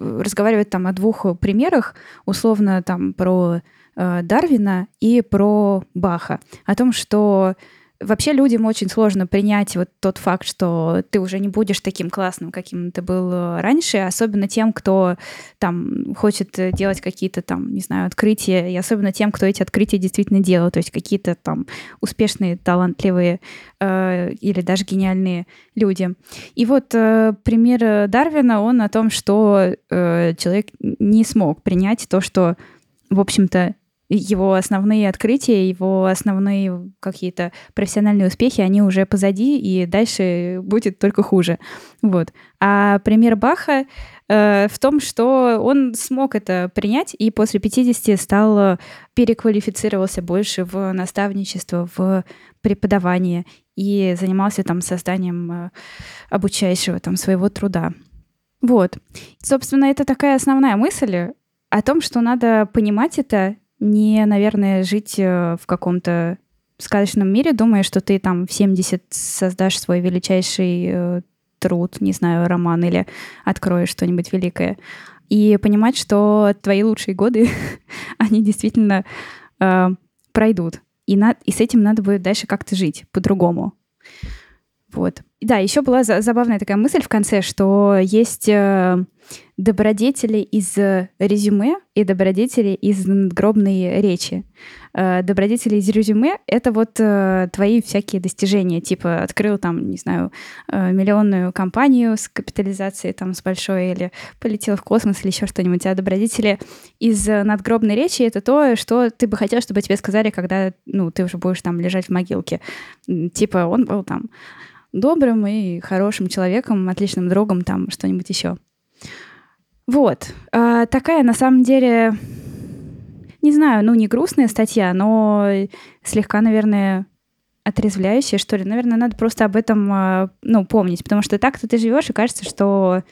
разговаривает там о двух примерах, условно там про э, Дарвина и про Баха, о том, что вообще людям очень сложно принять вот тот факт, что ты уже не будешь таким классным, каким ты был раньше, особенно тем, кто там хочет делать какие-то там, не знаю, открытия, и особенно тем, кто эти открытия действительно делал, то есть какие-то там успешные, талантливые э, или даже гениальные люди. И вот э, пример Дарвина, он о том, что э, человек не смог принять то, что, в общем-то, его основные открытия, его основные какие-то профессиональные успехи, они уже позади, и дальше будет только хуже. Вот. А пример Баха э, в том, что он смог это принять, и после пятидесяти стал, переквалифицировался больше в наставничество, в преподавание, и занимался там созданием обучающего там, своего труда. Вот. Собственно, это такая основная мысль о том, что надо понимать это, не, наверное, жить в каком-то сказочном мире, думая, что ты там в семьдесят создашь свой величайший э, труд, не знаю, роман или откроешь что-нибудь великое. И понимать, что твои лучшие годы, они действительно э, пройдут. И, над, и с этим надо будет дальше как-то жить по-другому. Вот. Да, еще была забавная такая мысль в конце, что есть добродетели из резюме и добродетели из надгробной речи. Добродетели из резюме — это вот твои всякие достижения, типа открыл там, не знаю, миллионную компанию с капитализацией там с большой или полетел в космос или еще что-нибудь. А добродетели из надгробной речи — это то, что ты бы хотел, чтобы тебе сказали, когда, ну, ты уже будешь там лежать в могилке. Типа он был там добрым и хорошим человеком, отличным другом, там что-нибудь еще. Вот. А, такая, на самом деле, не знаю, ну, не грустная статья, но слегка, наверное, отрезвляющая, что ли. Наверное, надо просто об этом, ну, помнить, потому что так-то ты живешь, и кажется, что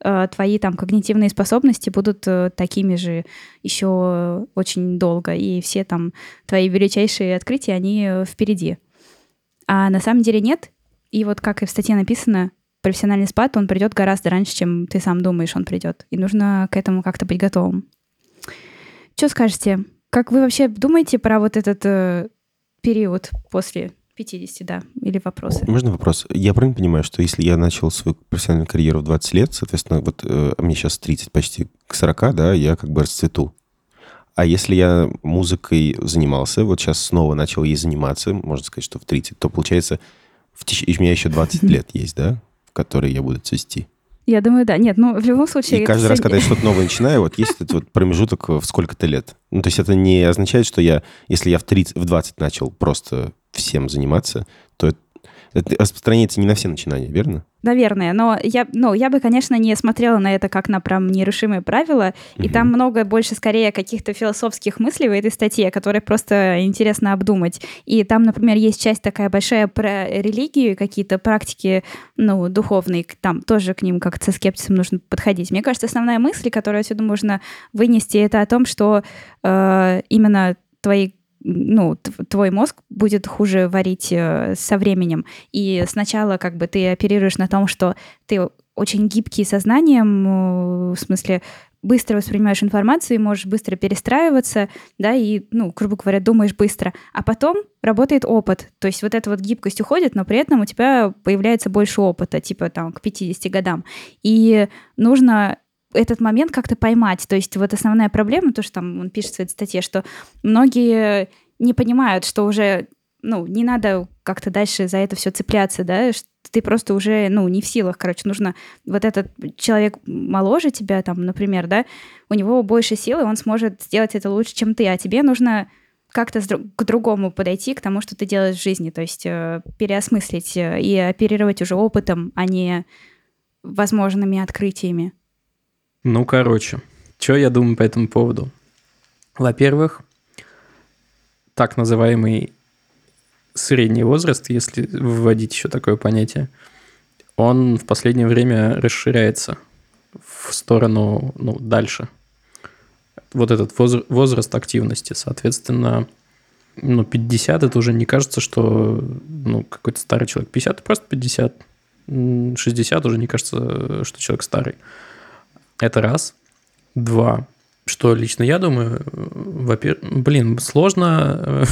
твои там когнитивные способности будут такими же еще очень долго, и все там твои величайшие открытия, они впереди. А на самом деле нет. И вот как и в статье написано, профессиональный спад, он придет гораздо раньше, чем ты сам думаешь, он придет. И нужно к этому как-то быть готовым. Что скажете? Как вы вообще думаете про вот этот э, период после пятидесяти, да? Или вопросы? Можно вопрос? Я правильно понимаю, что если я начал свою профессиональную карьеру в двадцать лет, соответственно, вот э, мне сейчас тридцать, почти к сорока, да, я как бы расцвету. А если я музыкой занимался, вот сейчас снова начал ей заниматься, можно сказать, что в тридцать, то получается... В теч... У меня еще двадцать лет есть, да, в которые я буду цвести. Я думаю, да. Нет, ну в любом случае... И каждый раз, все... когда я что-то новое начинаю, вот есть этот вот промежуток в сколько-то лет. Ну, то есть это не означает, что я, если я в тридцать, в двадцать начал просто всем заниматься, то это, это распространяется не на все начинания, верно? Наверное, но я, ну, я бы, конечно, не смотрела на это как на прям нерушимые правила, и mm-hmm. там много больше, скорее, каких-то философских мыслей в этой статье, которые просто интересно обдумать. И там, например, есть часть такая большая про религию, какие-то практики, ну, духовные, там тоже к ним как-то со скепсисом нужно подходить. Мне кажется, основная мысль, которую отсюда можно вынести, это о том, что э, именно твои ну, твой мозг будет хуже варить со временем. И сначала как бы ты оперируешь на том, что ты очень гибкий сознанием, в смысле, быстро воспринимаешь информацию, можешь быстро перестраиваться, да, и, ну, грубо говоря, думаешь быстро. А потом работает опыт. То есть вот эта вот гибкость уходит, но при этом у тебя появляется больше опыта, типа там к пятидесяти годам. И нужно... этот момент как-то поймать. То есть вот основная проблема, то, что там он пишет в этой статье, что многие не понимают, что уже, ну, не надо как-то дальше за это все цепляться, да, что ты просто уже, ну, не в силах, короче, нужно... Вот этот человек моложе тебя, там, например, да, у него больше силы, он сможет сделать это лучше, чем ты, а тебе нужно как-то к другому подойти, к тому, что ты делаешь в жизни, то есть переосмыслить и оперировать уже опытом, а не возможными открытиями. Ну, короче, что я думаю по этому поводу? Во-первых, так называемый средний возраст, если вводить еще такое понятие, он в последнее время расширяется в сторону, ну, дальше. Вот этот возраст активности, соответственно, ну, пятьдесят, это уже не кажется, что, ну, какой-то старый человек. пятьдесят, просто пятьдесят. шестьдесят уже не кажется, что человек старый. Это раз. Два. Что лично я думаю, во-первых, блин, сложно,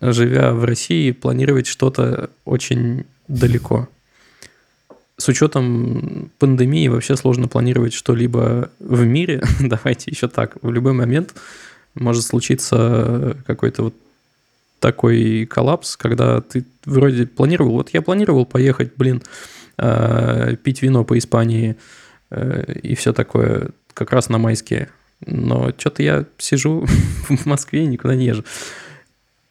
живя в России, планировать что-то очень далеко. С учетом пандемии вообще сложно планировать что-либо в мире. Давайте еще так. В любой момент может случиться какой-то вот такой коллапс, когда ты вроде планировал, вот я планировал поехать, блин, пить вино по Испании, и все такое, как раз на майские. Но что-то я сижу в Москве и никуда не езжу.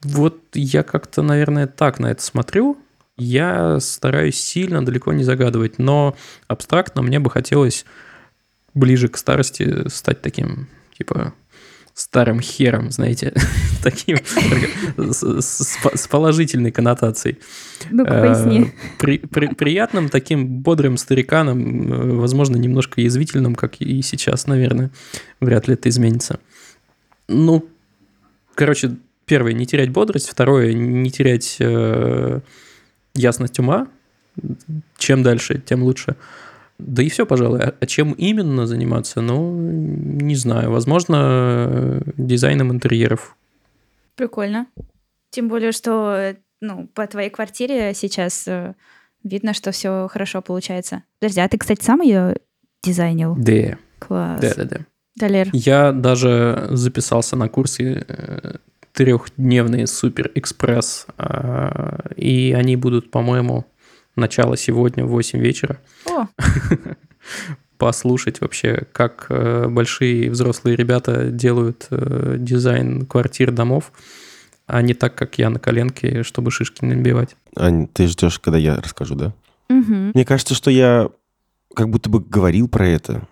Вот я как-то, наверное, так на это смотрю. Я стараюсь сильно далеко не загадывать, но абстрактно мне бы хотелось ближе к старости стать таким, типа, старым хером, знаете, таким с положительной коннотацией. Ну-ка, поясни. Приятным, таким бодрым стариканом, возможно, немножко язвительным, как и сейчас, наверное. Вряд ли это изменится. Ну, короче, первое, не терять бодрость. Второе, не терять ясность ума. Чем дальше, тем лучше. Да и все, пожалуй. А чем именно заниматься, ну, не знаю. Возможно, дизайном интерьеров. Прикольно. Тем более, что, ну, по твоей квартире сейчас Видно, что все хорошо получается. Подожди, а ты, кстати, сам ее дизайнил? Да. Класс. Да, да, да. Далер. Я даже записался на курсы э, трехдневные супер-экспресс, э, и они будут, по-моему, начало сегодня в восемь вечера. О. Послушать вообще, как э, большие взрослые ребята делают э, дизайн квартир, домов, а не так, как я на коленке, чтобы шишки не набивать. Ань, ты ждешь, когда я расскажу, да? Угу. Мне кажется, что я как будто бы говорил про это.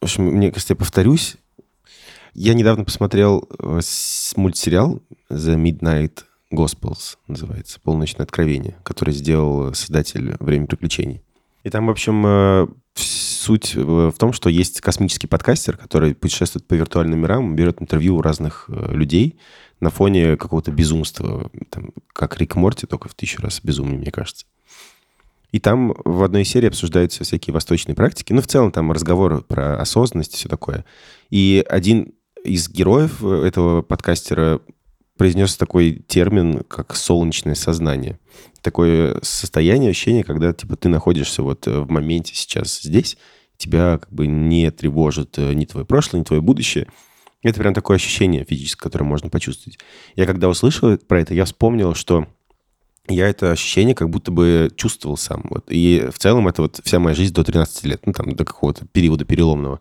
В общем, мне кажется, я повторюсь. Я недавно посмотрел мультсериал «The Midnight Gospels», называется, «Полночное откровение», который сделал создатель «Время приключений». И там, в общем, суть в том, что есть космический подкастер, который путешествует по виртуальным мирам, берет интервью у разных людей на фоне какого-то безумства. Там, как Рик Морти, только в тысячу раз безумнее, мне кажется. И там в одной серии обсуждаются всякие восточные практики. Ну, в целом, там разговор про осознанность и все такое. И один из героев этого подкастера произнес такой термин, как солнечное сознание. Такое состояние, ощущение, когда типа ты находишься вот в моменте сейчас здесь, тебя как бы не тревожит ни твое прошлое, ни твое будущее. Это прям такое ощущение физическое, которое можно почувствовать. Я когда услышал про это, я вспомнил, что я это ощущение как будто бы чувствовал сам. Вот. И в целом это вот вся моя жизнь до тринадцати лет, ну там до какого-то периода переломного.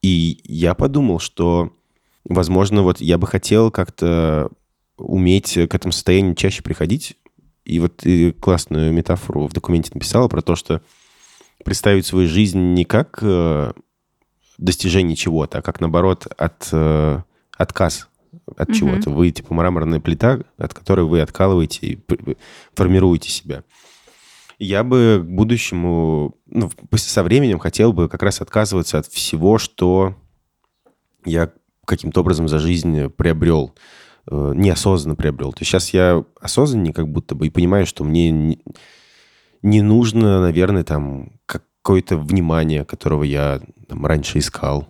И я подумал, что, возможно, вот я бы хотел как-то уметь к этому состоянию чаще приходить. И вот ты классную метафору в документе написала про то, что представить свою жизнь не как достижение чего-то, а как, наоборот, от, отказ от угу. чего-то. Вы типа мраморная плита, от которой вы откалываете и формируете себя. Я бы к будущему, ну, со временем хотел бы как раз отказываться от всего, что я каким-то образом за жизнь приобрел, неосознанно приобрел. То есть сейчас я осознаннее как будто бы и понимаю, что мне не нужно, наверное, там какое-то внимание, которого я там раньше искал.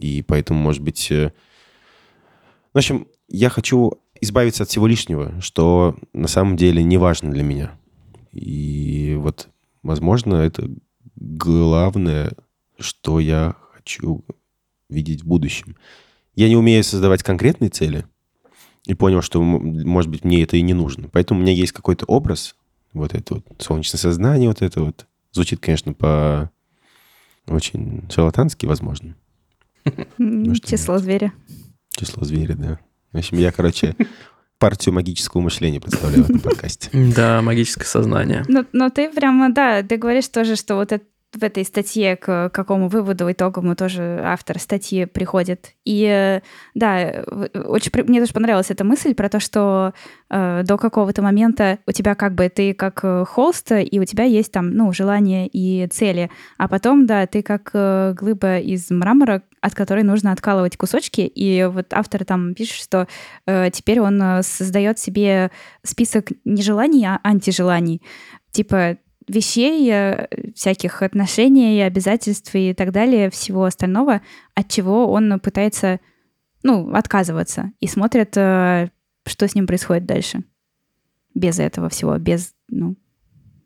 И поэтому, может быть... В общем, я хочу избавиться от всего лишнего, что на самом деле не важно для меня. И вот, возможно, это главное, что я хочу видеть в будущем. Я не умею создавать конкретные цели и понял, что, может быть, мне это и не нужно. Поэтому у меня есть какой-то образ, вот это вот солнечное сознание, вот это вот. Звучит, конечно, по очень шарлатански, возможно. Число зверя. Число зверя, да. В общем, я, короче, партию магического мышления представляю в этом подкасте. Да, магическое сознание. Но ты прямо, да, ты говоришь тоже, что вот это в этой статье, к какому выводу итоговому тоже автор статьи приходит. И да, очень, мне тоже понравилась эта мысль про то, что э, до какого-то момента у тебя как бы ты как холст, и у тебя есть там, ну, желания и цели. А потом, да, ты как э, глыба из мрамора, от которой нужно откалывать кусочки. И вот автор там пишет, что э, теперь он создает себе список не желаний, а антижеланий. Типа вещей, всяких отношений, обязательств и так далее, всего остального, от чего он пытается, ну, отказываться, и смотрит, что с ним происходит дальше. Без этого всего, без, ну,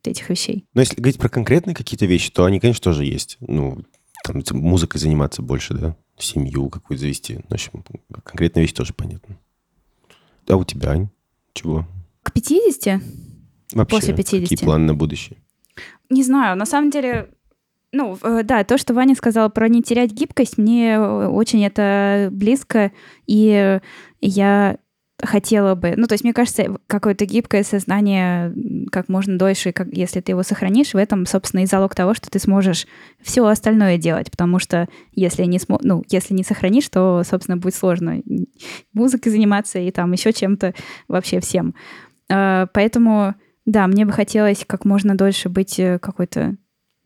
этих вещей. Но если говорить про конкретные какие-то вещи, то они, конечно, тоже есть. Ну, там, музыкой заниматься больше, да? Семью какую-то завести. В общем, конкретные вещи тоже понятно. А у тебя, Ань, чего? К пятидесяти? Вообще, после пятидесяти. Какие планы на будущее? Не знаю, на самом деле, ну, да, то, что Ваня сказала про не терять гибкость, мне очень это близко, и я хотела бы, ну, то есть, мне кажется, какое-то гибкое сознание как можно дольше, как, если ты его сохранишь, в этом, собственно, и залог того, что ты сможешь все остальное делать, потому что если не, смо... ну, если не сохранишь, то, собственно, будет сложно музыкой заниматься и там еще чем-то вообще всем. Поэтому... Да, мне бы хотелось как можно дольше быть какой-то,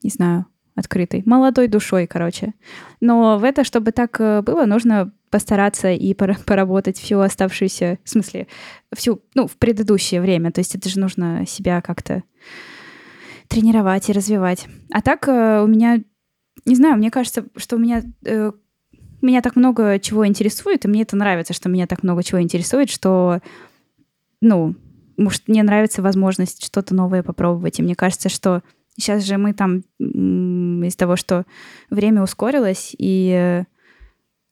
не знаю, открытой, молодой душой, короче. Но в это, чтобы так было, нужно постараться и поработать всю оставшуюся, в смысле, всю, ну, в предыдущее время. То есть это же нужно себя как-то тренировать и развивать. А так у меня, не знаю, мне кажется, что у меня... Меня так много чего интересует, и мне это нравится, что меня так много чего интересует, что, ну... Может, мне нравится возможность что-то новое попробовать. И мне кажется, что сейчас же мы там из того, что время ускорилось, и,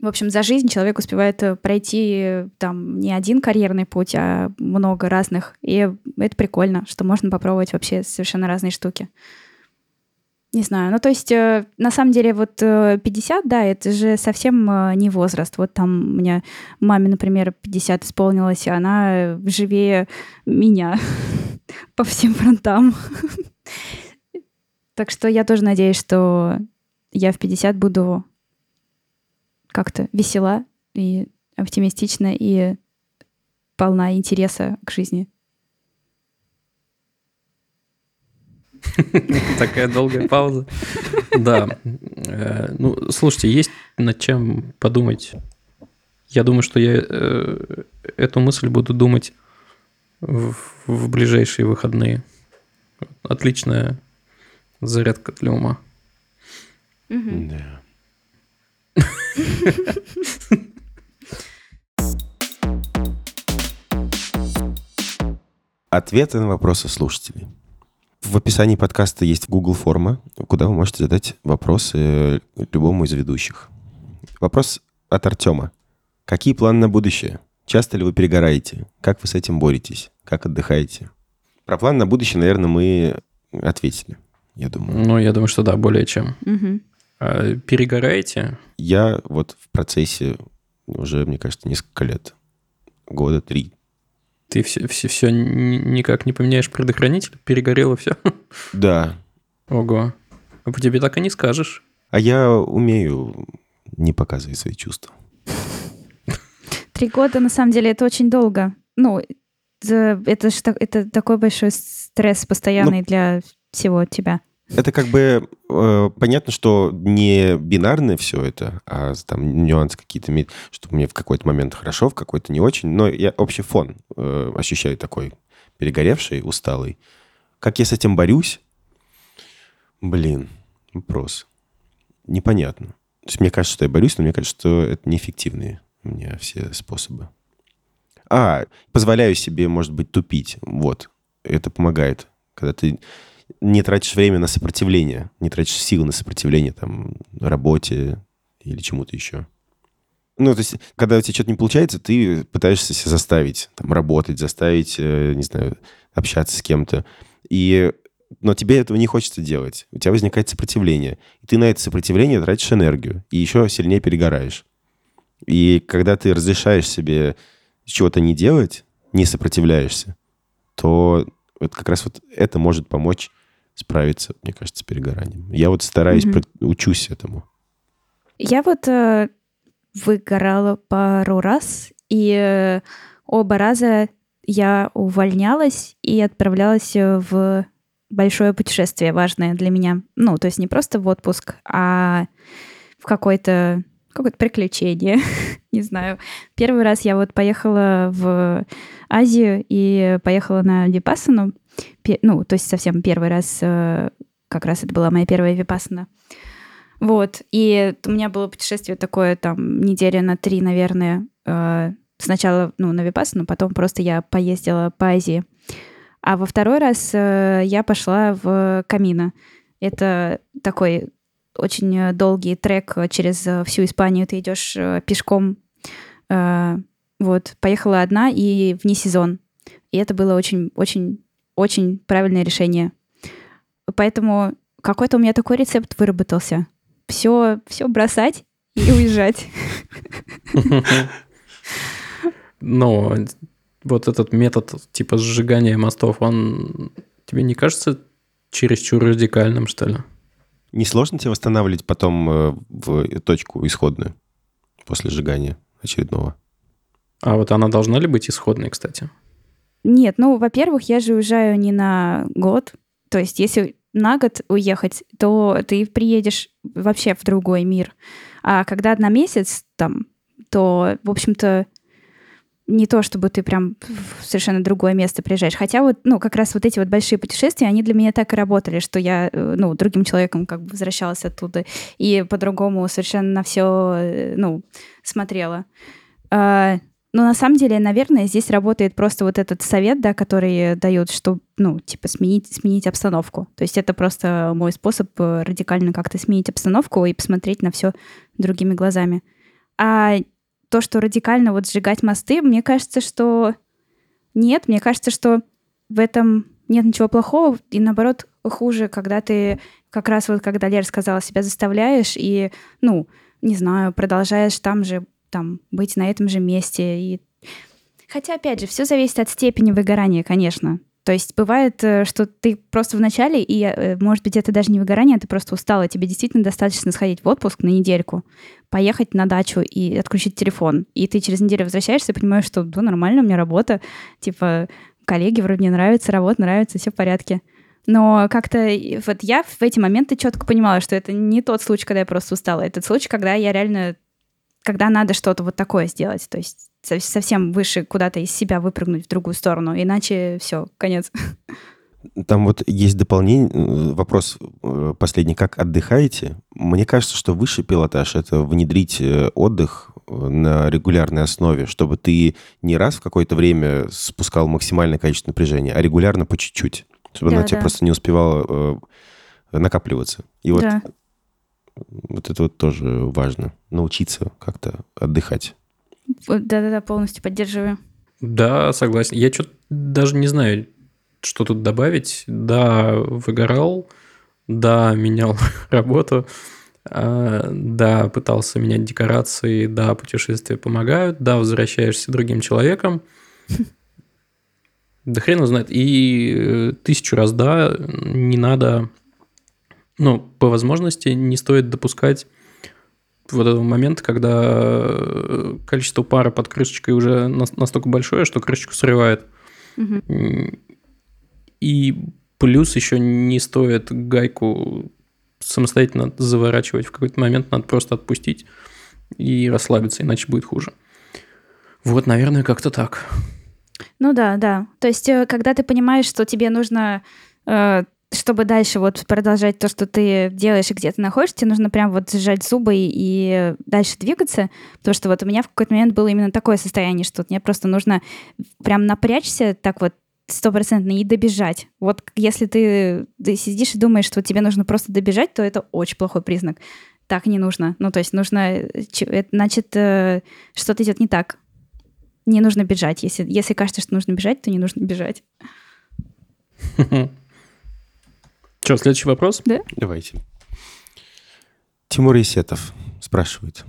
в общем, за жизнь человек успевает пройти там не один карьерный путь, а много разных. И это прикольно, что можно попробовать вообще совершенно разные штуки. Не знаю. Ну, то есть, на самом деле, вот пятьдесят, да, это же совсем не возраст. Вот там у меня маме, например, пятьдесят исполнилось, и она живее меня по всем фронтам. Так что я тоже надеюсь, что я в пятьдесят буду как-то весела и оптимистична и полна интереса к жизни. Такая долгая пауза. Да. Ну, слушайте, есть над чем подумать. Я думаю, что я эту мысль буду думать в, в ближайшие выходные. Отличная зарядка для ума. Да. Ответы на вопросы слушателей. В описании подкаста есть Google форма, куда вы можете задать вопросы любому из ведущих. Вопрос от Артема. Какие планы на будущее? Часто ли вы перегораете? Как вы с этим боретесь? Как отдыхаете? Про план на будущее, наверное, мы ответили, я думаю. Ну, я думаю, что да, более чем. Угу. А перегораете? Я вот в процессе уже, мне кажется, несколько лет. Года три. Ты все, все, все никак не поменяешь предохранитель? Перегорело все? Да. Ого. А по тебе так и не скажешь. А я умею не показывать свои чувства. Три года, на самом деле, это очень долго. Ну, это, ж, это такой большой стресс постоянный, ну, для всего тебя. Это как бы э, понятно, что не бинарное все это, а там нюансы какие-то, что мне в какой-то момент хорошо, в какой-то не очень. Но я общий фон э, ощущаю такой перегоревший, усталый. Как я с этим борюсь? Блин, вопрос. Непонятно. То есть мне кажется, что я борюсь, но мне кажется, что это неэффективные у меня все способы. А, позволяю себе, может быть, тупить. Вот. Это помогает. Когда ты не тратишь время на сопротивление, не тратишь силы на сопротивление, там, работе или чему-то еще. Ну, то есть, когда у тебя что-то не получается, ты пытаешься себя заставить, там, работать, заставить, не знаю, общаться с кем-то. И... Но тебе этого не хочется делать. У тебя возникает сопротивление. И ты на это сопротивление тратишь энергию. И еще сильнее перегораешь. И когда ты разрешаешь себе чего-то не делать, не сопротивляешься, то вот как раз вот это может помочь справиться, мне кажется, с перегоранием. Я вот стараюсь, mm-hmm. про- учусь этому. Я вот э, выгорала пару раз, и э, оба раза я увольнялась и отправлялась в большое путешествие, важное для меня. Ну, то есть не просто в отпуск, а в какое-то, какое-то приключение. Не знаю. Первый раз я вот поехала в Азию и поехала на Випассану. Ну, то есть совсем первый раз, как раз это была моя первая Випассана. Вот. И у меня было путешествие такое, там, неделя на три, наверное. Сначала, ну, на Випассану, потом просто я поездила по Азии. А во второй раз я пошла в Камино. Это такой очень долгий трек через всю Испанию. Ты идешь пешком. Вот. Поехала одна и вне сезон. И это было очень-очень... очень правильное решение. Поэтому какой-то у меня такой рецепт выработался. Все, все бросать и уезжать. Но вот этот метод типа сжигания мостов, он тебе не кажется чересчур радикальным, что ли? Не сложно тебе восстанавливать потом в точку исходную после сжигания очередного? А вот она должна ли быть исходной, кстати? Нет, ну, во-первых, я же уезжаю не на год. То есть если на год уехать, то ты приедешь вообще в другой мир. А когда на месяц там, то, в общем-то, не то, чтобы ты прям в совершенно другое место приезжаешь. Хотя вот, ну, как раз вот эти вот большие путешествия, они для меня так и работали, что я, ну, другим человеком как бы возвращалась оттуда и по-другому совершенно на все, ну, смотрела. Но на самом деле, наверное, здесь работает просто вот этот совет, да, который дают, что, ну, типа, сменить, сменить обстановку. То есть это просто мой способ радикально как-то сменить обстановку и посмотреть на все другими глазами. А то, что радикально вот сжигать мосты, мне кажется, что нет. Мне кажется, что в этом нет ничего плохого. И наоборот, хуже, когда ты как раз вот, когда Лера сказала, себя заставляешь и, ну, не знаю, продолжаешь там же, там, быть на этом же месте. И... Хотя, опять же, все зависит от степени выгорания, конечно. То есть бывает, что ты просто в начале, и, может быть, это даже не выгорание, ты просто устала, тебе действительно достаточно сходить в отпуск на недельку, поехать на дачу и отключить телефон. И ты через неделю возвращаешься и понимаешь, что да, нормально, у меня работа, типа, коллеги вроде мне нравятся, работа нравится, все в порядке. Но как-то вот я в эти моменты четко понимала, что это не тот случай, когда я просто устала, это тот случай, когда я реально... когда надо что-то вот такое сделать, то есть совсем выше куда-то из себя выпрыгнуть в другую сторону, иначе все, конец. Там вот есть дополнение, вопрос последний, как отдыхаете? Мне кажется, что высший пилотаж – это внедрить отдых на регулярной основе, чтобы ты не раз в какое-то время спускал максимальное количество напряжения, а регулярно по чуть-чуть, чтобы да, она да. тебя просто не успевала накапливаться. И вот... Да. Вот это вот тоже важно. Научиться как-то отдыхать. Да-да-да, полностью поддерживаю. Да, согласен. Я что-то даже не знаю, что тут добавить. Да, выгорал. Да, менял работу. Да, пытался менять декорации. Да, путешествия помогают. Да, возвращаешься другим человеком. Да хрен его знает. И тысячу раз да, не надо... Ну, по возможности не стоит допускать вот этого момента, когда количество пара под крышечкой уже настолько большое, что крышечку срывает. Угу. И плюс еще не стоит гайку самостоятельно заворачивать. В какой-то момент надо просто отпустить и расслабиться, иначе будет хуже. Вот, наверное, как-то так. Ну да, да. То есть, когда ты понимаешь, что тебе нужно... Э- чтобы дальше вот продолжать то, что ты делаешь и где ты находишься, тебе нужно прям вот сжать зубы и, и дальше двигаться, потому что вот у меня в какой-то момент было именно такое состояние, что мне просто нужно прям напрячься так вот стопроцентно и добежать. Вот если ты, ты сидишь и думаешь, что тебе нужно просто добежать, то это очень плохой признак. Так не нужно. Ну, то есть нужно... Значит, что-то идет не так. Не нужно бежать. Если, если кажется, что нужно бежать, то не нужно бежать. Что, следующий вопрос? Да? Давайте. Тимур Есетов спрашивает.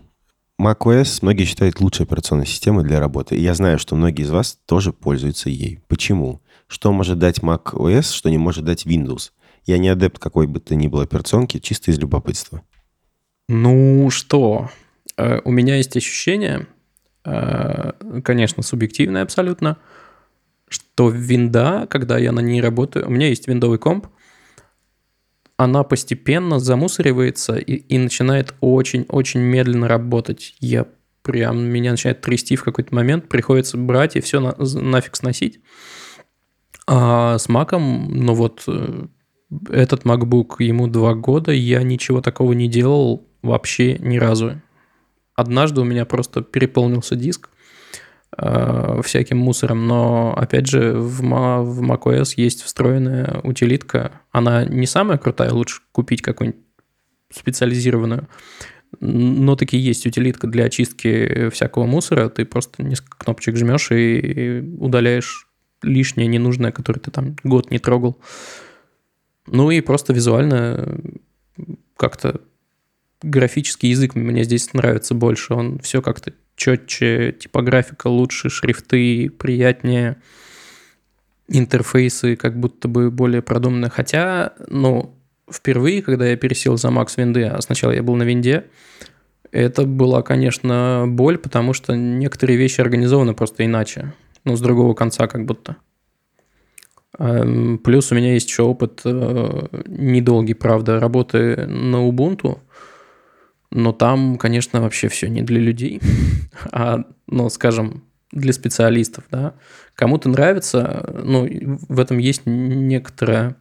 macOS многие считают лучшей операционной системой для работы. И я знаю, что многие из вас тоже пользуются ей. Почему? Что может дать macOS, что не может дать Windows? Я не адепт какой бы то ни было операционки, чисто из любопытства. Ну что? У меня есть ощущение, конечно, субъективное абсолютно, что винда, когда я на ней работаю... У меня есть виндовый комп, она постепенно замусоривается и, и начинает очень-очень медленно работать. Я прям... Меня начинает трясти в какой-то момент. Приходится брать и все на, нафиг сносить. А с Mac'ом, ну вот, этот MacBook, ему два года, я ничего такого не делал вообще ни разу. Однажды у меня просто переполнился диск э, всяким мусором. Но, опять же, в, в macOS есть встроенная утилитка. Она не самая крутая, лучше купить какую-нибудь специализированную. Но таки есть утилитка для очистки всякого мусора. Ты просто несколько кнопочек жмешь и удаляешь лишнее, ненужное, которое ты там год не трогал. Ну и просто визуально как-то графический язык мне здесь нравится больше. Он все как-то четче, типографика лучше, шрифты приятнее. Интерфейсы как будто бы более продуманы. Хотя, ну, впервые, когда я пересел за Mac с винды, а сначала я был на винде, это была, конечно, боль, потому что некоторые вещи организованы просто иначе. Ну, с другого конца как будто. Плюс у меня есть еще опыт недолгий, правда, работы на Ubuntu. Но там, конечно, вообще все не для людей. А, ну, скажем... для специалистов, да. Кому-то нравится, ну, в этом есть некоторая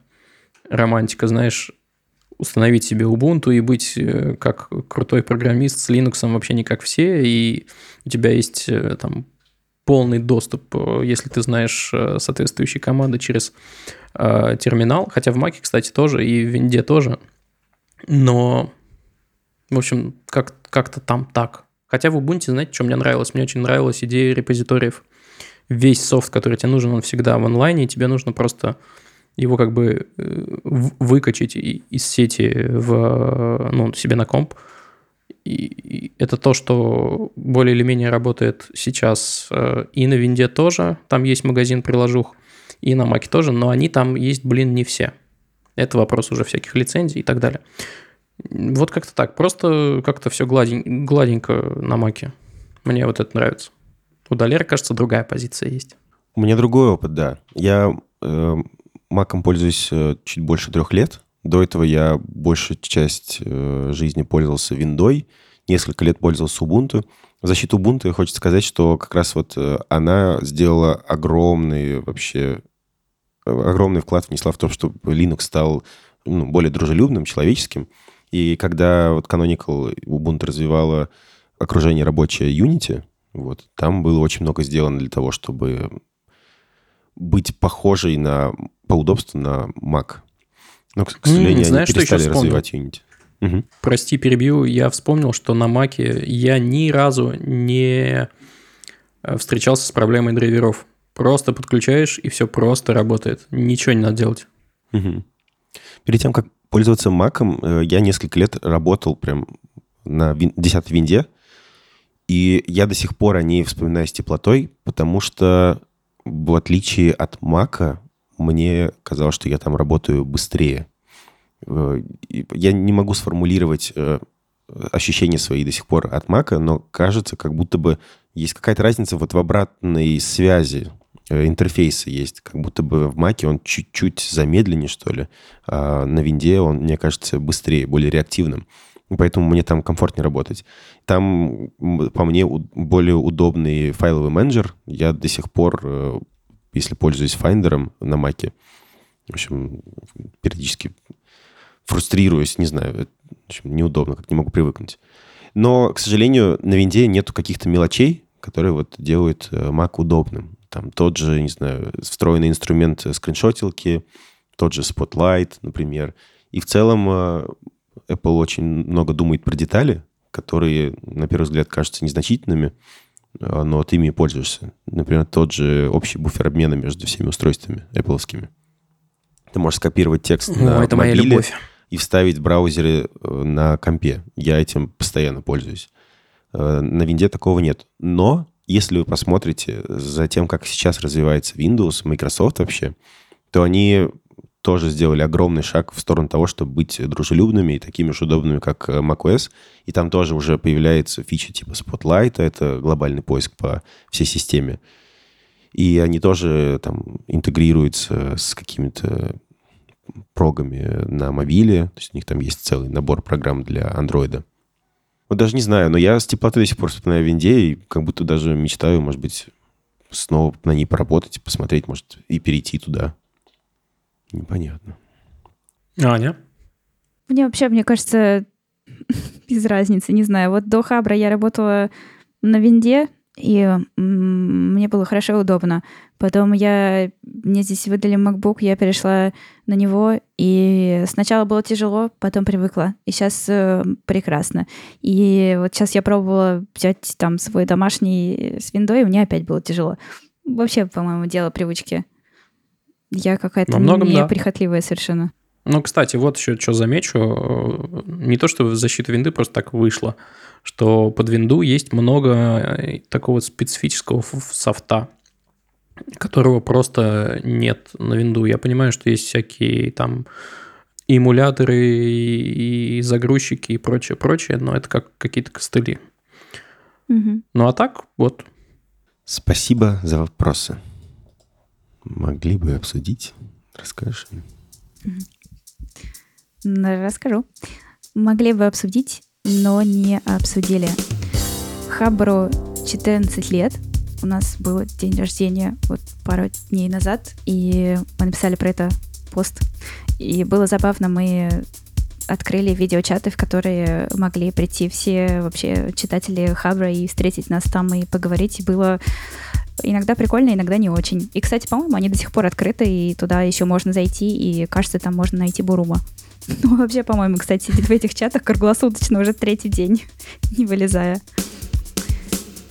романтика, знаешь, установить себе Ubuntu и быть как крутой программист с Linux вообще не как все, и у тебя есть там полный доступ, если ты знаешь соответствующие команды через э, терминал. Хотя в Mac, кстати, тоже, и в Винде тоже. Но, в общем, как, как-то там так. Хотя в Ubuntu, знаете, что мне нравилось? Мне очень нравилась идея репозиториев. Весь софт, который тебе нужен, он всегда в онлайне, и тебе нужно просто его как бы выкачать из сети в, ну, себе на комп. И это то, что более или менее работает сейчас и на Винде тоже. Там есть магазин приложух, и на Маке тоже, но они там есть, блин, не все. Это вопрос уже всяких лицензий и так далее. Вот как-то так. Просто как-то все гладень, гладенько на Маке. Мне вот это нравится. У Далера, кажется, другая позиция есть. У меня другой опыт, да. Я э, Маком пользуюсь э, чуть больше трех лет. До этого я большую часть э, жизни пользовался Виндой, несколько лет пользовался Ubuntu. В защиту Ubuntu хочется сказать, что как раз вот э, она сделала огромный вообще э, огромный вклад внесла в то, чтобы Linux стал ну, более дружелюбным, человеческим. И когда вот Canonical Ubuntu развивала окружение рабочее Unity, вот, там было очень много сделано для того, чтобы быть похожей на, по удобству на Mac. Но, к сожалению, mm, знаешь, они перестали развивать Unity. Угу. Прости, перебью. Я вспомнил, что на Mac'е я ни разу не встречался с проблемой драйверов. Просто подключаешь, и все просто работает. Ничего не надо делать. Угу. Перед тем, как пользоваться Mac'ом, я несколько лет работал прям на десятой Винде. И я до сих пор о ней вспоминаю с теплотой, потому что, в отличие от Mac'а, мне казалось, что я там работаю быстрее. Я не могу сформулировать ощущения свои до сих пор от Mac'а, но кажется, как будто бы есть какая-то разница вот в обратной связи интерфейса есть. Как будто бы в Mac'е он чуть-чуть замедленнее, что ли. А на Винде он, мне кажется, быстрее, более реактивным. Поэтому мне там комфортнее работать. Там, по мне, более удобный файловый менеджер. Я до сих пор... если пользуюсь Finder на Mac'е. В общем, периодически фрустрируюсь, не знаю, в общем, неудобно, как не могу привыкнуть. Но, к сожалению, на Винде нету каких-то мелочей, которые вот делают Mac удобным. Там тот же, не знаю, встроенный инструмент скриншотилки, тот же Spotlight, например. И в целом Apple очень много думает про детали, которые, на первый взгляд, кажутся незначительными, но ты ими пользуешься. Например, тот же общий буфер обмена между всеми устройствами Apple-овскими. Ты можешь скопировать текст ну, на мобиле и вставить в браузере на компе. Я этим постоянно пользуюсь. На Винде такого нет. Но если вы посмотрите за тем, как сейчас развивается Windows, Microsoft вообще, то они тоже сделали огромный шаг в сторону того, чтобы быть дружелюбными и такими же удобными, как macOS. И там тоже уже появляется фича типа Spotlight, это глобальный поиск по всей системе. И они тоже там интегрируются с какими-то прогами на мобиле. То есть у них там есть целый набор программ для Android. Вот даже не знаю, но я с теплотой до сих пор вспоминаю Винде и как будто даже мечтаю, может быть, снова на ней поработать, посмотреть, может, и перейти туда. Непонятно. Аня? Мне вообще, мне кажется, без разницы, не знаю. Вот до Хабра я работала на Винде, и мне было хорошо и удобно. Потом я, мне здесь выдали MacBook, я перешла на него, и сначала было тяжело, потом привыкла. И сейчас э, прекрасно. И вот сейчас я пробовала взять там свой домашний с Виндой, и мне опять было тяжело. Вообще, по-моему, дело привычки. Я какая-то неприхотливая да. совершенно. Ну, кстати, вот еще что замечу. Не то, что защита Винды просто так вышла, что под Винду есть много такого специфического софта, которого просто нет на Винду. Я понимаю, что есть всякие там эмуляторы и загрузчики и прочее-прочее, но это как какие-то костыли. Угу. Ну, а так вот. Спасибо за вопросы. Могли бы обсудить. Расскажешь? Расскажу. Могли бы обсудить, но не обсудили. Хабру четырнадцать лет. У нас был день рождения вот пару дней назад, и мы написали про это пост. И было забавно, мы открыли видеочаты, в которые могли прийти все вообще читатели Хабра и встретить нас там и поговорить. И было Иногда прикольно, иногда не очень. И, кстати, по-моему, они до сих пор открыты, и туда еще можно зайти, и, кажется, там можно найти бурума. Ну, вообще, по-моему, кстати, в этих чатах круглосуточно уже третий день, не вылезая.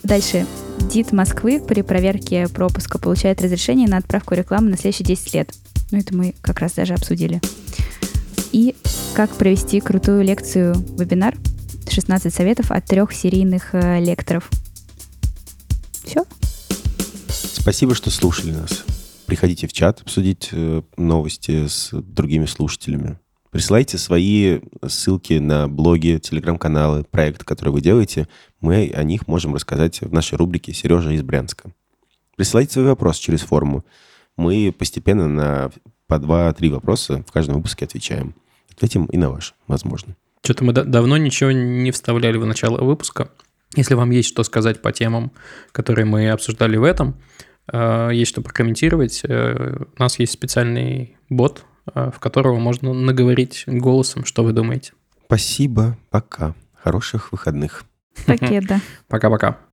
Дальше. ДИТ Москвы при проверке пропуска получает разрешение на отправку рекламы на следующие десять лет. Ну, это мы как раз даже обсудили. И как провести крутую лекцию, вебинар. шестнадцать советов от трех серийных лекторов. Все. Спасибо, что слушали нас. Приходите в чат обсудить новости с другими слушателями. Присылайте свои ссылки на блоги, телеграм-каналы, проекты, которые вы делаете. Мы о них можем рассказать в нашей рубрике «Сережа из Брянска». Присылайте свои вопросы через форму. Мы постепенно на по два-три вопроса в каждом выпуске отвечаем. Ответим и на ваш, возможно. Что-то мы д- давно ничего не вставляли в начало выпуска. Если вам есть что сказать по темам, которые мы обсуждали в этом, э- есть что прокомментировать, э- у нас есть специальный бот, в которого можно наговорить голосом, что вы думаете. Спасибо, пока. Хороших выходных. Покеда. Пока-пока.